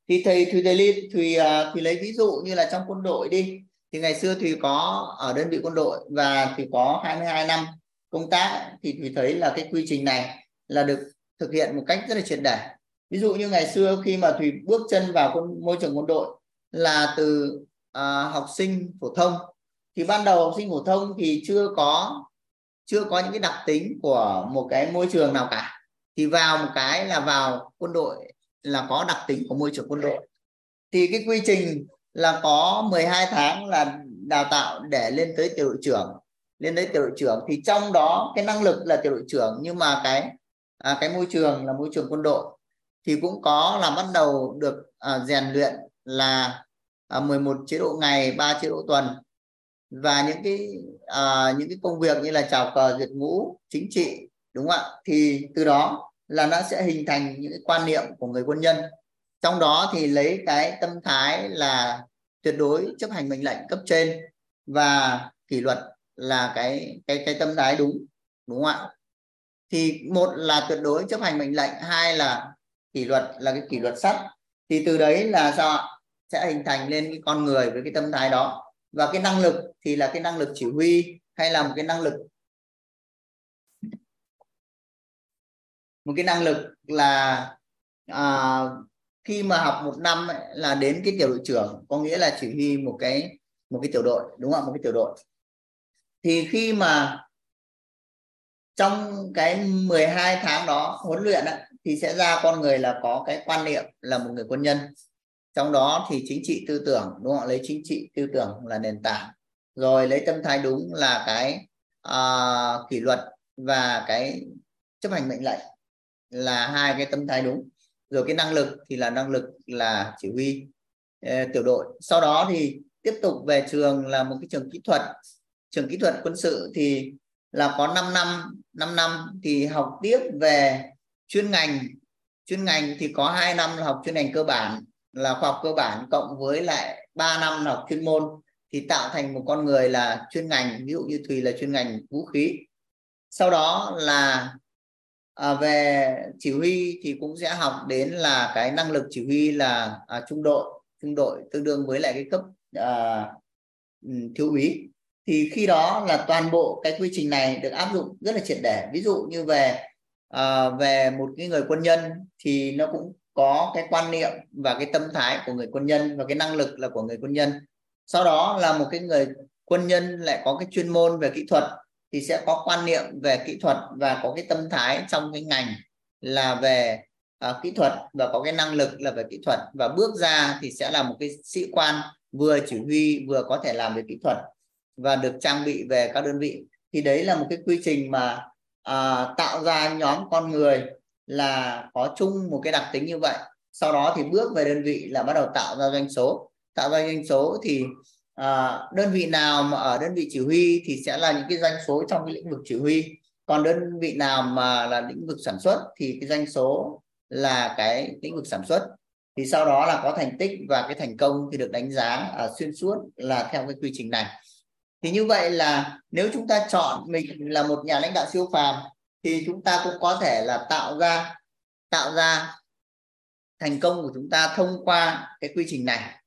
Thì thầy Thùy thầy Thùy Thùy lấy ví dụ như là trong quân đội đi, thì ngày xưa Thùy có ở đơn vị quân đội và Thùy có hai mươi hai năm công tác, thì Thùy thấy là cái quy trình này là được thực hiện một cách rất là triệt để. Ví dụ như ngày xưa khi mà Thùy bước chân vào quân, môi trường quân đội là từ à, học sinh phổ thông, thì ban đầu học sinh phổ thông thì chưa có chưa có những cái đặc tính của một cái môi trường nào cả, thì vào một cái là vào quân đội là có đặc tính của môi trường quân đội. Thì cái quy trình là có mười hai tháng là đào tạo để lên tới tiểu đội trưởng, lên tới tiểu đội trưởng. Thì trong đó cái năng lực là tiểu đội trưởng, nhưng mà cái à, cái môi trường là môi trường quân đội, thì cũng có là bắt đầu được à, rèn luyện là à, mười một chế độ ngày, ba chế độ tuần, và những cái à, những cái công việc như là chào cờ, duyệt ngũ, chính trị, đúng không ạ? Thì từ đó là nó sẽ hình thành những cái quan niệm của người quân nhân. Trong đó thì lấy cái tâm thái là tuyệt đối chấp hành mệnh lệnh cấp trên và kỷ luật là cái cái cái tâm thái đúng, đúng không ạ? Thì một là tuyệt đối chấp hành mệnh lệnh, hai là kỷ luật, là cái kỷ luật sắt. Thì từ đấy là sao ạ? Sẽ hình thành lên cái con người với cái tâm thái đó. Và cái năng lực thì là cái năng lực chỉ huy, hay là một cái năng lực một cái năng lực là à, khi mà học một năm ấy, là đến cái tiểu đội trưởng, có nghĩa là chỉ huy một cái một cái tiểu đội, đúng không ạ? Một cái tiểu đội. Thì khi mà trong cái mười hai tháng đó huấn luyện ấy, thì sẽ ra con người là có cái quan niệm là một người quân nhân. Trong đó thì chính trị tư tưởng, đúng không? Lấy chính trị tư tưởng là nền tảng, rồi lấy tâm thái đúng là cái à, kỷ luật và cái chấp hành mệnh lệnh là hai cái tâm thái đúng. Rồi cái năng lực thì là năng lực là chỉ huy eh, tiểu đội. Sau đó thì tiếp tục về trường là một cái trường kỹ thuật, trường kỹ thuật quân sự thì là có năm năm, năm năm thì học tiếp về chuyên ngành. Chuyên ngành thì có hai năm là học chuyên ngành cơ bản, là khoa học cơ bản, cộng với lại ba năm là học chuyên môn, thì tạo thành một con người là chuyên ngành. Ví dụ như Thùy là chuyên ngành vũ khí. Sau đó là À, về chỉ huy thì cũng sẽ học đến là cái năng lực chỉ huy là à, trung đội, trung đội tương đương với lại cái cấp à, thiếu úy. Thì khi đó là toàn bộ cái quy trình này được áp dụng rất là triệt để. Ví dụ như về à, về một cái người quân nhân thì nó cũng có cái quan niệm và cái tâm thái của người quân nhân và cái năng lực là của người quân nhân. Sau đó là một cái người quân nhân lại có cái chuyên môn về kỹ thuật, thì sẽ có quan niệm về kỹ thuật và có cái tâm thái trong cái ngành là về uh, kỹ thuật và có cái năng lực là về kỹ thuật. Và bước ra thì sẽ là một cái sĩ quan vừa chỉ huy vừa có thể làm về kỹ thuật và được trang bị về các đơn vị. Thì đấy là một cái quy trình mà uh, tạo ra nhóm con người là có chung một cái đặc tính như vậy. Sau đó thì bước về đơn vị là bắt đầu tạo ra doanh số. Tạo ra doanh số thì à, đơn vị nào mà ở đơn vị chỉ huy thì sẽ là những cái doanh số trong cái lĩnh vực chỉ huy, còn đơn vị nào mà là lĩnh vực sản xuất thì cái doanh số là cái lĩnh vực sản xuất. Thì sau đó là có thành tích và cái thành công thì được đánh giá à, xuyên suốt là theo cái quy trình này. Thì như vậy là nếu chúng ta chọn mình là một nhà lãnh đạo siêu phàm thì chúng ta cũng có thể là tạo ra tạo ra thành công của chúng ta thông qua cái quy trình này.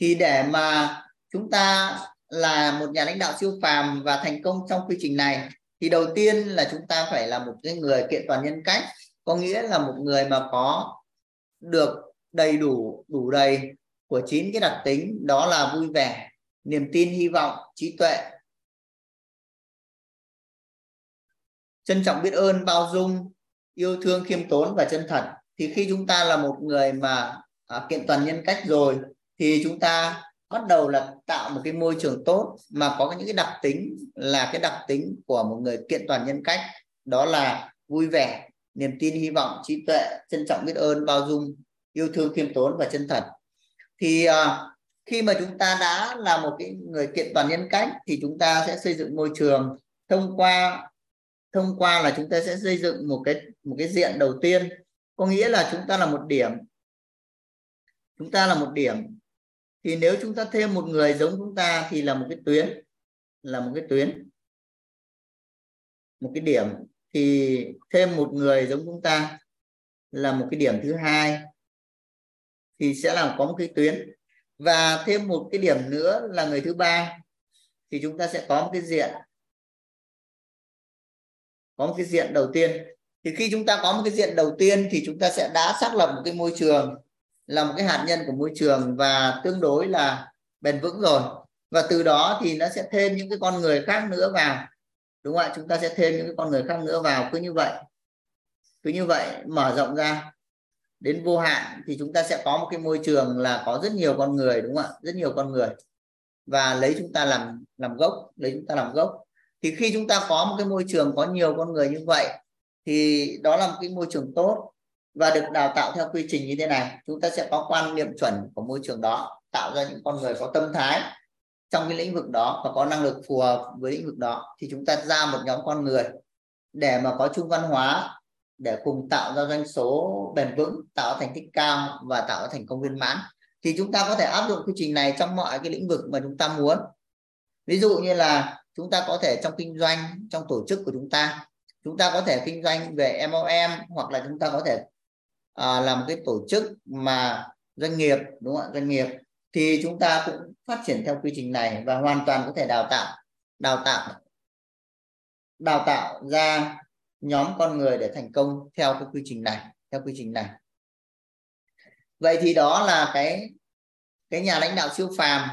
Thì để mà chúng ta là một nhà lãnh đạo siêu phàm và thành công trong quy trình này thì đầu tiên là chúng ta phải là một cái người kiện toàn nhân cách, có nghĩa là một người mà có được đầy đủ đủ đầy của chín cái đặc tính, đó là vui vẻ, niềm tin, hy vọng, trí tuệ, trân trọng, biết ơn, bao dung, yêu thương, khiêm tốn và chân thật. Thì khi chúng ta là một người mà à, kiện toàn nhân cách rồi thì chúng ta bắt đầu là tạo một cái môi trường tốt mà có những cái đặc tính là cái đặc tính của một người kiện toàn nhân cách, đó là vui vẻ, niềm tin, hy vọng, trí tuệ, trân trọng, biết ơn, bao dung, yêu thương, khiêm tốn và chân thật. Thì à, khi mà chúng ta đã là một cái người kiện toàn nhân cách thì chúng ta sẽ xây dựng môi trường thông qua thông qua là chúng ta sẽ xây dựng một cái một cái diện đầu tiên, có nghĩa là chúng ta là một điểm chúng ta là một điểm thì nếu chúng ta thêm một người giống chúng ta thì là một cái tuyến là một cái tuyến một cái điểm, thì thêm một người giống chúng ta là một cái điểm thứ hai thì sẽ là có một cái tuyến, và thêm một cái điểm nữa là người thứ ba thì chúng ta sẽ có một cái diện có một cái diện đầu tiên. Thì khi chúng ta có một cái diện đầu tiên thì chúng ta sẽ đã xác lập một cái môi trường là một cái hạt nhân của môi trường và tương đối là bền vững rồi, và từ đó thì nó sẽ thêm những cái con người khác nữa vào, đúng không ạ? Chúng ta sẽ thêm những cái con người khác nữa vào, cứ như vậy cứ như vậy mở rộng ra đến vô hạn thì chúng ta sẽ có một cái môi trường là có rất nhiều con người, đúng không ạ? Rất nhiều con người, và lấy chúng ta làm làm gốc, lấy chúng ta làm gốc. Thì khi chúng ta có một cái môi trường có nhiều con người như vậy thì đó là một cái môi trường tốt và được đào tạo theo quy trình như thế này. Chúng ta sẽ có quan niệm chuẩn của môi trường đó, tạo ra những con người có tâm thái trong cái lĩnh vực đó và có năng lực phù hợp với lĩnh vực đó. Thì chúng ta ra một nhóm con người để mà có chung văn hóa, để cùng tạo ra doanh số bền vững, tạo thành tích cao và tạo thành công viên mãn. Thì chúng ta có thể áp dụng quy trình này trong mọi cái lĩnh vực mà chúng ta muốn. Ví dụ như là chúng ta có thể trong kinh doanh, trong tổ chức của chúng ta, chúng ta có thể kinh doanh về em o em, hoặc là chúng ta có thể à, làm một cái tổ chức mà doanh nghiệp, đúng không? Doanh nghiệp thì chúng ta cũng phát triển theo quy trình này và hoàn toàn có thể đào tạo đào tạo đào tạo ra nhóm con người để thành công theo cái quy trình này, theo quy trình này. Vậy thì đó là cái cái nhà lãnh đạo siêu phàm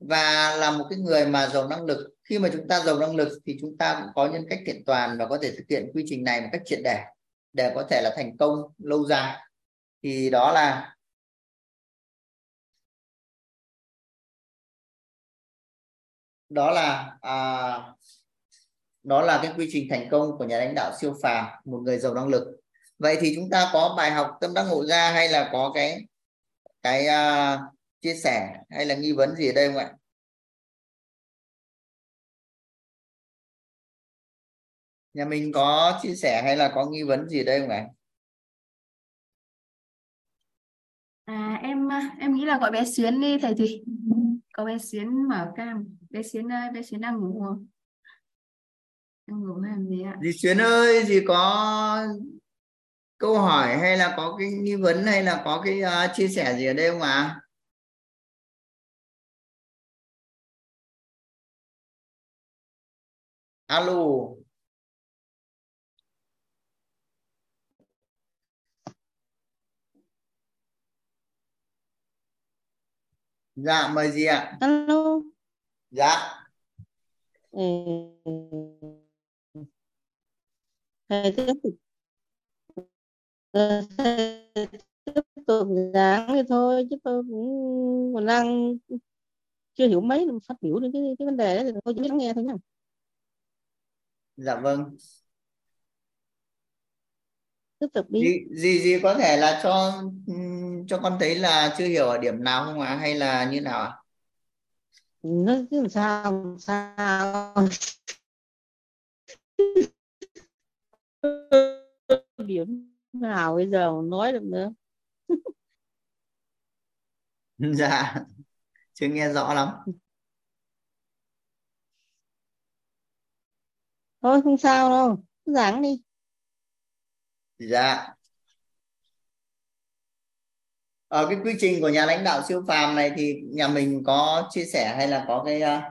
và là một cái người mà giàu năng lực. Khi mà chúng ta giàu năng lực thì chúng ta cũng có nhân cách kiện toàn và có thể thực hiện quy trình này một cách triệt để để có thể là thành công lâu dài. Thì đó là đó là à, đó là cái quy trình thành công của nhà lãnh đạo siêu phàm, một người giàu năng lực. Vậy thì chúng ta có bài học tâm đắc ngộ ra hay là có cái cái uh, chia sẻ hay là nghi vấn gì ở đây không ạ? Nhà mình có chia sẻ hay là có nghi vấn gì đây không ạ? À, em em nghĩ là gọi bé Xuyến đi thầy Thùy. Có bé Xuyến mở cam. Bé Xuyến ơi, bé Xuyến đang ngủ không? Đang ngủ làm gì ạ? Dì Xuyến ơi, dì có câu hỏi hay là có cái nghi vấn hay là có cái uh, chia sẻ gì ở đây không ạ? Alo. Dạ mời gì ạ? Alo. Dạ. Ừ. Thầy tiếp tục thầy tiếp tục giảng thì thôi, chứ tôi cũng còn đang chưa hiểu mấy phát biểu đến cái cái vấn đề đó, thì tôi chỉ biết lắng nghe thôi nha. Dạ vâng. Tiếp tục đi. Gì, gì gì có thể là cho cho con thấy là chưa hiểu ở điểm nào không ạ, hay là như nào ạ? nó cứ sao sao điểm nào bây giờ mà nói được nữa. Dạ, chưa nghe rõ lắm. Thôi không sao đâu, giảng đi. Dạ. Ở cái quy trình của nhà lãnh đạo siêu phàm này thì nhà mình có chia sẻ hay là có cái uh,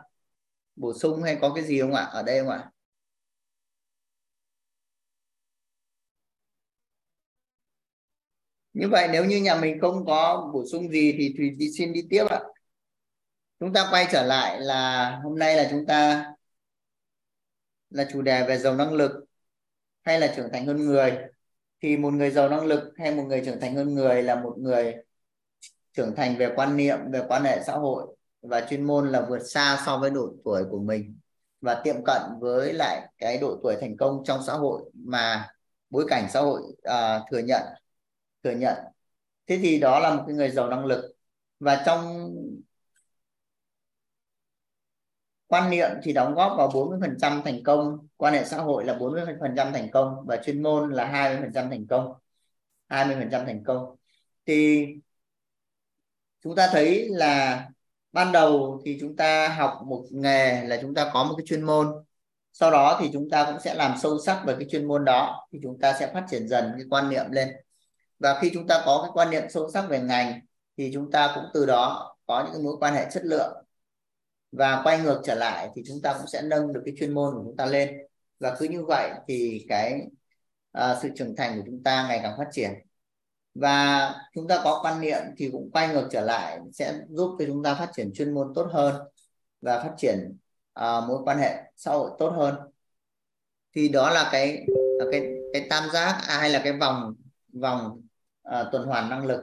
bổ sung hay có cái gì không ạ? Ở đây không ạ? Như vậy nếu như nhà mình không có bổ sung gì thì Thùy đi xin đi tiếp ạ. Chúng ta quay trở lại là hôm nay là chúng ta là chủ đề về giàu năng lực hay là trưởng thành hơn người. Thì một người giàu năng lực hay một người trưởng thành hơn người là một người trưởng thành về quan niệm, về quan hệ xã hội và chuyên môn, là vượt xa so với độ tuổi của mình và tiệm cận với lại cái độ tuổi thành công trong xã hội mà bối cảnh xã hội uh, thừa nhận. thừa nhận. Thế thì đó là một cái người giàu năng lực. Và trong quan niệm thì đóng góp vào bốn mươi phần trăm thành công, quan hệ xã hội là bốn mươi phần trăm thành công và chuyên môn là hai mươi phần trăm thành công. hai mươi phần trăm thành công. Thì chúng ta thấy là ban đầu thì chúng ta học một nghề là chúng ta có một cái chuyên môn. Sau đó thì chúng ta cũng sẽ làm sâu sắc về cái chuyên môn đó, thì chúng ta sẽ phát triển dần cái quan niệm lên. Và khi chúng ta có cái quan niệm sâu sắc về ngành thì chúng ta cũng từ đó có những cái mối quan hệ chất lượng. Và quay ngược trở lại thì chúng ta cũng sẽ nâng được cái chuyên môn của chúng ta lên. Và cứ như vậy thì cái uh, sự trưởng thành của chúng ta ngày càng phát triển. Và chúng ta có quan niệm thì cũng quay ngược trở lại sẽ giúp cho chúng ta phát triển chuyên môn tốt hơn và phát triển uh, mối quan hệ xã hội tốt hơn. Thì đó là cái cái, cái tam giác à, hay là cái vòng vòng uh, tuần hoàn năng lực,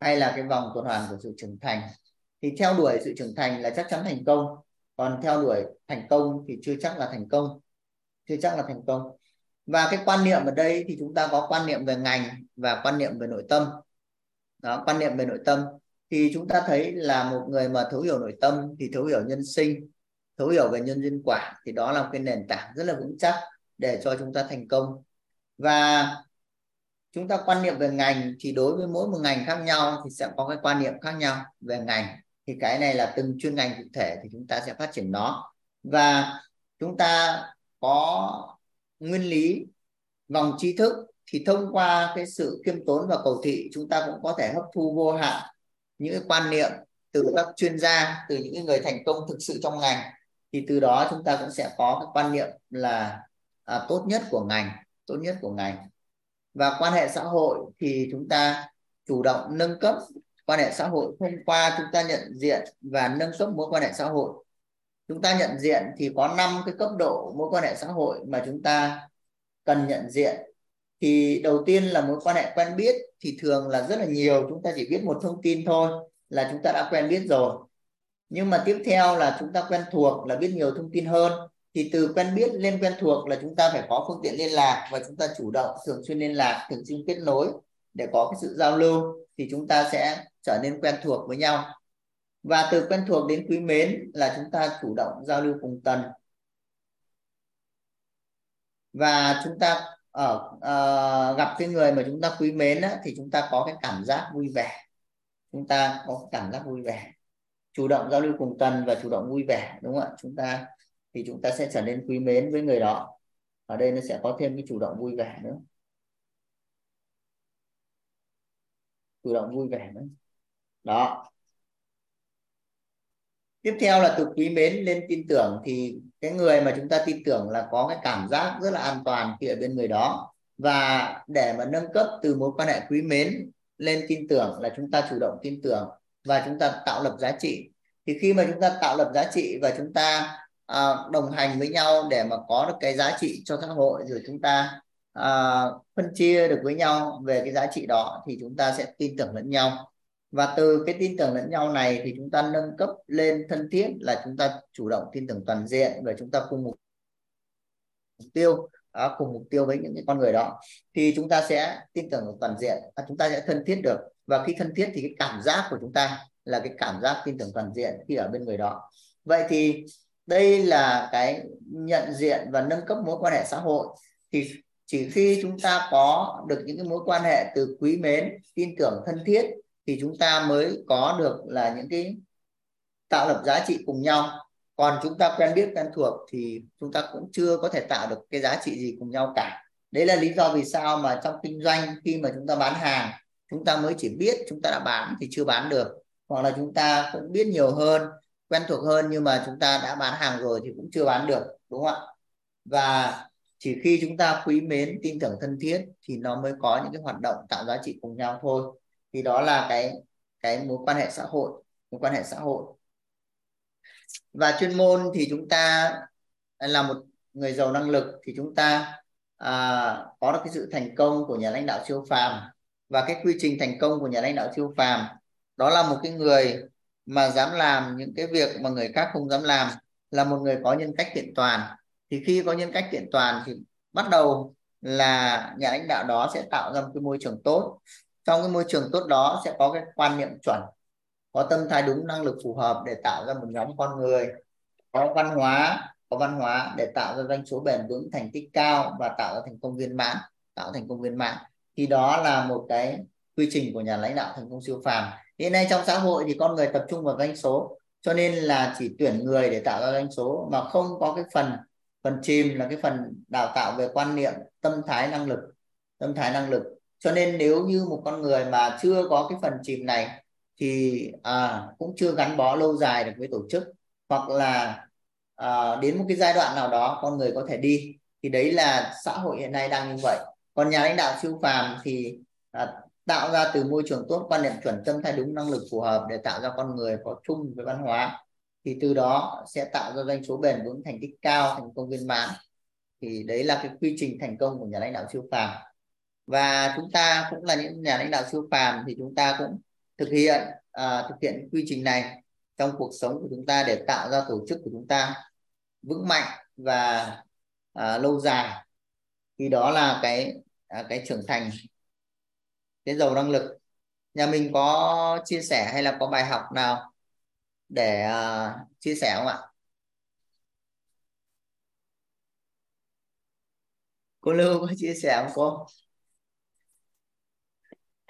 hay là cái vòng tuần hoàn của sự trưởng thành. Thì theo đuổi sự trưởng thành là chắc chắn thành công, còn theo đuổi thành công thì chưa chắc là thành công, chưa chắc là thành công. Và cái quan niệm ở đây thì chúng ta có quan niệm về ngành và quan niệm về nội tâm. Đó, quan niệm về nội tâm thì chúng ta thấy là một người mà thấu hiểu nội tâm thì thấu hiểu nhân sinh, thấu hiểu về nhân duyên quả, thì đó là một cái nền tảng rất là vững chắc để cho chúng ta thành công. Và chúng ta quan niệm về ngành thì đối với mỗi một ngành khác nhau thì sẽ có cái quan niệm khác nhau về ngành. Thì cái này là từng chuyên ngành cụ thể thì chúng ta sẽ phát triển nó. Và chúng ta có nguyên lý vòng tri thức thì thông qua cái sự khiêm tốn và cầu thị, chúng ta cũng có thể hấp thu vô hạn những cái quan niệm từ các chuyên gia, từ những người thành công thực sự trong ngành. Thì từ đó chúng ta cũng sẽ có cái quan niệm là à, tốt nhất của ngành, tốt nhất của ngành. Và quan hệ xã hội thì chúng ta chủ động nâng cấp quan hệ xã hội thông qua chúng ta nhận diện và nâng cấp mối quan hệ xã hội. Chúng ta nhận diện thì có năm cái cấp độ mối quan hệ xã hội mà chúng ta cần nhận diện. Thì đầu tiên là mối quan hệ quen biết thì thường là rất là nhiều, chúng ta chỉ biết một thông tin thôi là chúng ta đã quen biết rồi. Nhưng mà tiếp theo là chúng ta quen thuộc, là biết nhiều thông tin hơn. Thì từ quen biết lên quen thuộc là chúng ta phải có phương tiện liên lạc và chúng ta chủ động thường xuyên liên lạc, thường xuyên kết nối để có cái sự giao lưu, thì chúng ta sẽ trở nên quen thuộc với nhau. Và từ quen thuộc đến quý mến là chúng ta chủ động giao lưu cùng tần. Và chúng ta ở uh, gặp cái người mà chúng ta quý mến á, thì chúng ta có cái cảm giác vui vẻ. Chúng ta có cái cảm giác vui vẻ. Chủ động giao lưu cùng tần và chủ động vui vẻ, đúng không ạ? Chúng ta thì chúng ta sẽ trở nên quý mến với người đó. Ở đây nó sẽ có thêm cái chủ động vui vẻ nữa. Chủ động vui vẻ nữa. Đó. Tiếp theo là từ quý mến lên tin tưởng, thì cái người mà chúng ta tin tưởng là có cái cảm giác rất là an toàn khi ở bên người đó. Và để mà nâng cấp từ mối quan hệ quý mến lên tin tưởng là chúng ta chủ động tin tưởng và chúng ta tạo lập giá trị. Thì khi mà chúng ta tạo lập giá trị và chúng ta À, đồng hành với nhau để mà có được cái giá trị cho xã hội, rồi chúng ta à, phân chia được với nhau về cái giá trị đó, thì chúng ta sẽ tin tưởng lẫn nhau. Và từ cái tin tưởng lẫn nhau này thì chúng ta nâng cấp lên thân thiết là chúng ta chủ động tin tưởng toàn diện và chúng ta cùng mục tiêu à, cùng mục tiêu với những cái con người đó, thì chúng ta sẽ tin tưởng toàn diện, à, chúng ta sẽ thân thiết được. Và khi thân thiết thì cái cảm giác của chúng ta là cái cảm giác tin tưởng toàn diện khi ở bên người đó. Vậy thì đây là cái nhận diện và nâng cấp mối quan hệ xã hội. Thì chỉ khi chúng ta có được những cái mối quan hệ từ quý mến, tin tưởng, thân thiết thì chúng ta mới có được là những cái tạo lập giá trị cùng nhau. Còn chúng ta quen biết quen thuộc thì chúng ta cũng chưa có thể tạo được cái giá trị gì cùng nhau cả. Đấy là lý do vì sao mà trong kinh doanh khi mà chúng ta bán hàng, chúng ta mới chỉ biết chúng ta đã bán thì chưa bán được. Hoặc là chúng ta cũng biết nhiều hơn, quen thuộc hơn nhưng mà chúng ta đã bán hàng rồi thì cũng chưa bán được, đúng không ạ? Và chỉ khi chúng ta quý mến, tin tưởng, thân thiết thì nó mới có những cái hoạt động tạo giá trị cùng nhau thôi. Thì đó là cái cái mối quan hệ xã hội, mối quan hệ xã hội. Và chuyên môn thì chúng ta là một người giàu năng lực thì chúng ta à, có được cái sự thành công của nhà lãnh đạo siêu phàm. Và cái quy trình thành công của nhà lãnh đạo siêu phàm đó là một cái người mà dám làm những cái việc mà người khác không dám làm, là một người có nhân cách kiện toàn. Thì khi có nhân cách kiện toàn thì bắt đầu là nhà lãnh đạo đó sẽ tạo ra một cái môi trường tốt. Trong cái môi trường tốt đó sẽ có cái quan niệm chuẩn, có tâm thái đúng, năng lực phù hợp để tạo ra một nhóm con người có văn hóa, có văn hóa để tạo ra doanh số bền vững, thành tích cao và tạo ra thành công viên mãn, tạo thành công viên mãn. Thì đó là một cái quy trình của nhà lãnh đạo thành công siêu phàm. Hiện nay trong xã hội thì con người tập trung vào doanh số, cho nên là chỉ tuyển người để tạo ra doanh số mà không có cái phần phần chìm là cái phần đào tạo về quan niệm, tâm thái, năng lực, tâm thái năng lực. Cho nên nếu như một con người mà chưa có cái phần chìm này thì à, cũng chưa gắn bó lâu dài được với tổ chức, hoặc là à, đến một cái giai đoạn nào đó con người có thể đi. Thì đấy là xã hội hiện nay đang như vậy. Còn nhà lãnh đạo siêu phàm thì à, tạo ra từ môi trường tốt, quan niệm chuẩn, tâm thái đúng, năng lực phù hợp để tạo ra con người có chung với văn hóa. Thì từ đó sẽ tạo ra doanh số bền vững, thành tích cao, thành công viên mãn. Thì đấy là cái quy trình thành công của nhà lãnh đạo siêu phàm. Và chúng ta cũng là những nhà lãnh đạo siêu phàm thì chúng ta cũng thực hiện à, thực hiện quy trình này trong cuộc sống của chúng ta để tạo ra tổ chức của chúng ta vững mạnh và à, lâu dài. Thì đó là cái à, cái trưởng thành, cái giàu năng lực. Nhà mình có chia sẻ hay là có bài học nào để à, chia sẻ không ạ? Cô Lưu có chia sẻ không cô?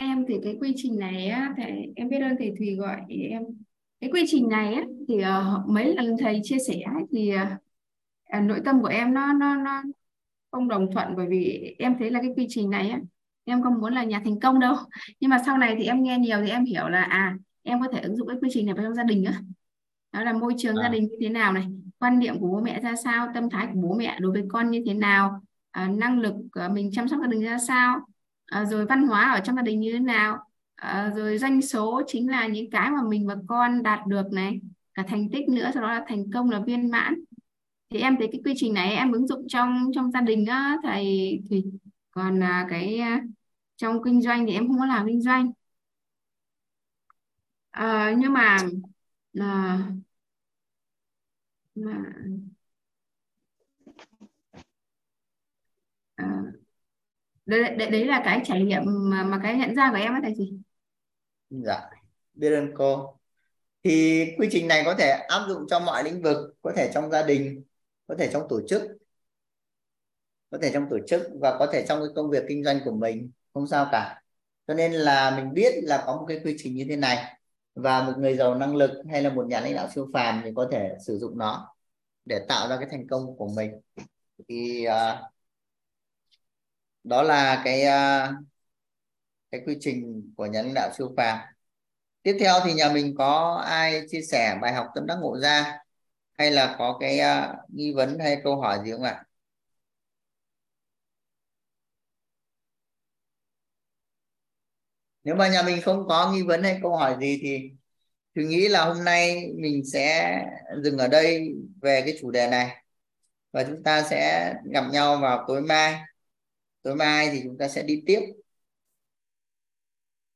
Em thì cái quy trình này á, thầy, em biết ơn thầy Thùy gọi em. Cái quy trình này á, thì uh, mấy lần thầy chia sẻ thì uh, nội tâm của em nó, nó, nó không đồng thuận. Bởi vì em thấy là cái quy trình này á, em không muốn là nhà thành công đâu. Nhưng mà sau này thì em nghe nhiều thì em hiểu là à, em có thể ứng dụng cái quy trình này vào trong gia đình nữa. Đó là môi trường à. gia đình như thế nào này, quan điểm của bố mẹ ra sao, tâm thái của bố mẹ đối với con như thế nào, uh, năng lực uh, mình chăm sóc gia đình ra sao. À, rồi văn hóa ở trong gia đình như thế nào, à, rồi doanh số chính là những cái mà mình và con đạt được này, cả thành tích nữa, sau đó là thành công, là viên mãn. Thì em thấy cái quy trình này em ứng dụng trong trong gia đình á thầy Thùy. Còn à, cái trong kinh doanh thì em không có làm kinh doanh, à, nhưng mà à, mà à, Đấy, đấy, đấy là cái trải nghiệm mà, mà cái nhận ra của em á thầy chị. Dạ, biết ơn cô. Thì quy trình này có thể áp dụng trong mọi lĩnh vực, có thể trong gia đình, có thể trong tổ chức, có thể trong tổ chức và có thể trong cái công việc kinh doanh của mình, không sao cả. Cho nên là mình biết là có một cái quy trình như thế này và một người giàu năng lực hay là một nhà lãnh đạo siêu phàm thì có thể sử dụng nó để tạo ra cái thành công của mình. Thì uh, đó là cái cái quy trình của nhà lãnh đạo siêu phàm. Tiếp theo thì nhà mình có ai chia sẻ bài học tâm đắc ngộ ra hay là có cái uh, nghi vấn hay câu hỏi gì không ạ? Nếu mà nhà mình không có nghi vấn hay câu hỏi gì thì tôi nghĩ là hôm nay mình sẽ dừng ở đây về cái chủ đề này và chúng ta sẽ gặp nhau vào tối mai. Tối mai thì chúng ta sẽ đi tiếp.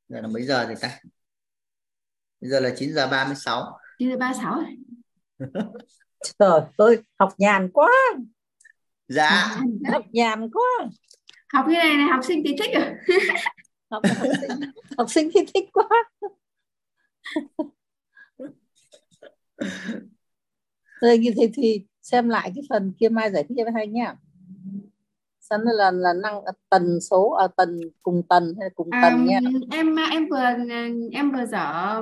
Giờ là mấy giờ thì ta? Bây giờ là chín giờ ba mươi sáu. chín giờ ba mươi sáu. Trời ơi, học nhàn quá. Dạ. Học nhàn quá. Học như này này, học sinh thì thích rồi. học, học, sinh, học sinh thì thích quá. Thầy, thầy Thùy xem lại cái phần kia mai giải thích cho Thanh nhá. Sẵn là là năng tần số ở à, tần cùng tần hay cùng tần à, nha. Em em vừa em vừa dở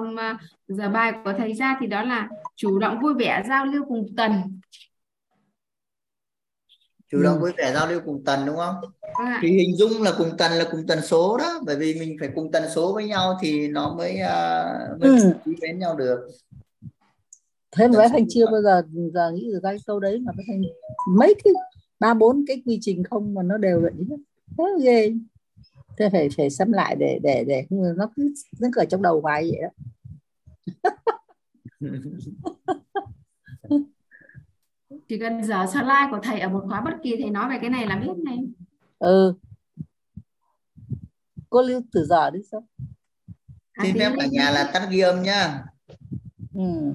dở bài của thầy ra thì đó là chủ động vui vẻ giao lưu cùng tần. Chủ động vui vẻ giao lưu cùng tần đúng không? À. Thì hình dung là cùng tần là cùng tần số đó, bởi vì mình phải cùng tần số với nhau thì nó mới uh, mới ừ. ý đến nhau được. Thế mà Thanh chưa bao giờ giờ nghĩ được ra cái câu đấy mà Thanh mấy cái ba bốn cái quy trình không mà nó đều vậy thế ghê. Thế phải phải xem lại để để để nó cứ nó ở trong đầu vài vậy đó. Chỉ cần giờ slide của thầy ở một khóa bất kỳ thầy nói về cái này là biết này. Ừ. Cô lưu từ giờ đi sao? Xin phép cả nhà là tắt ghi âm nhá. Ừ.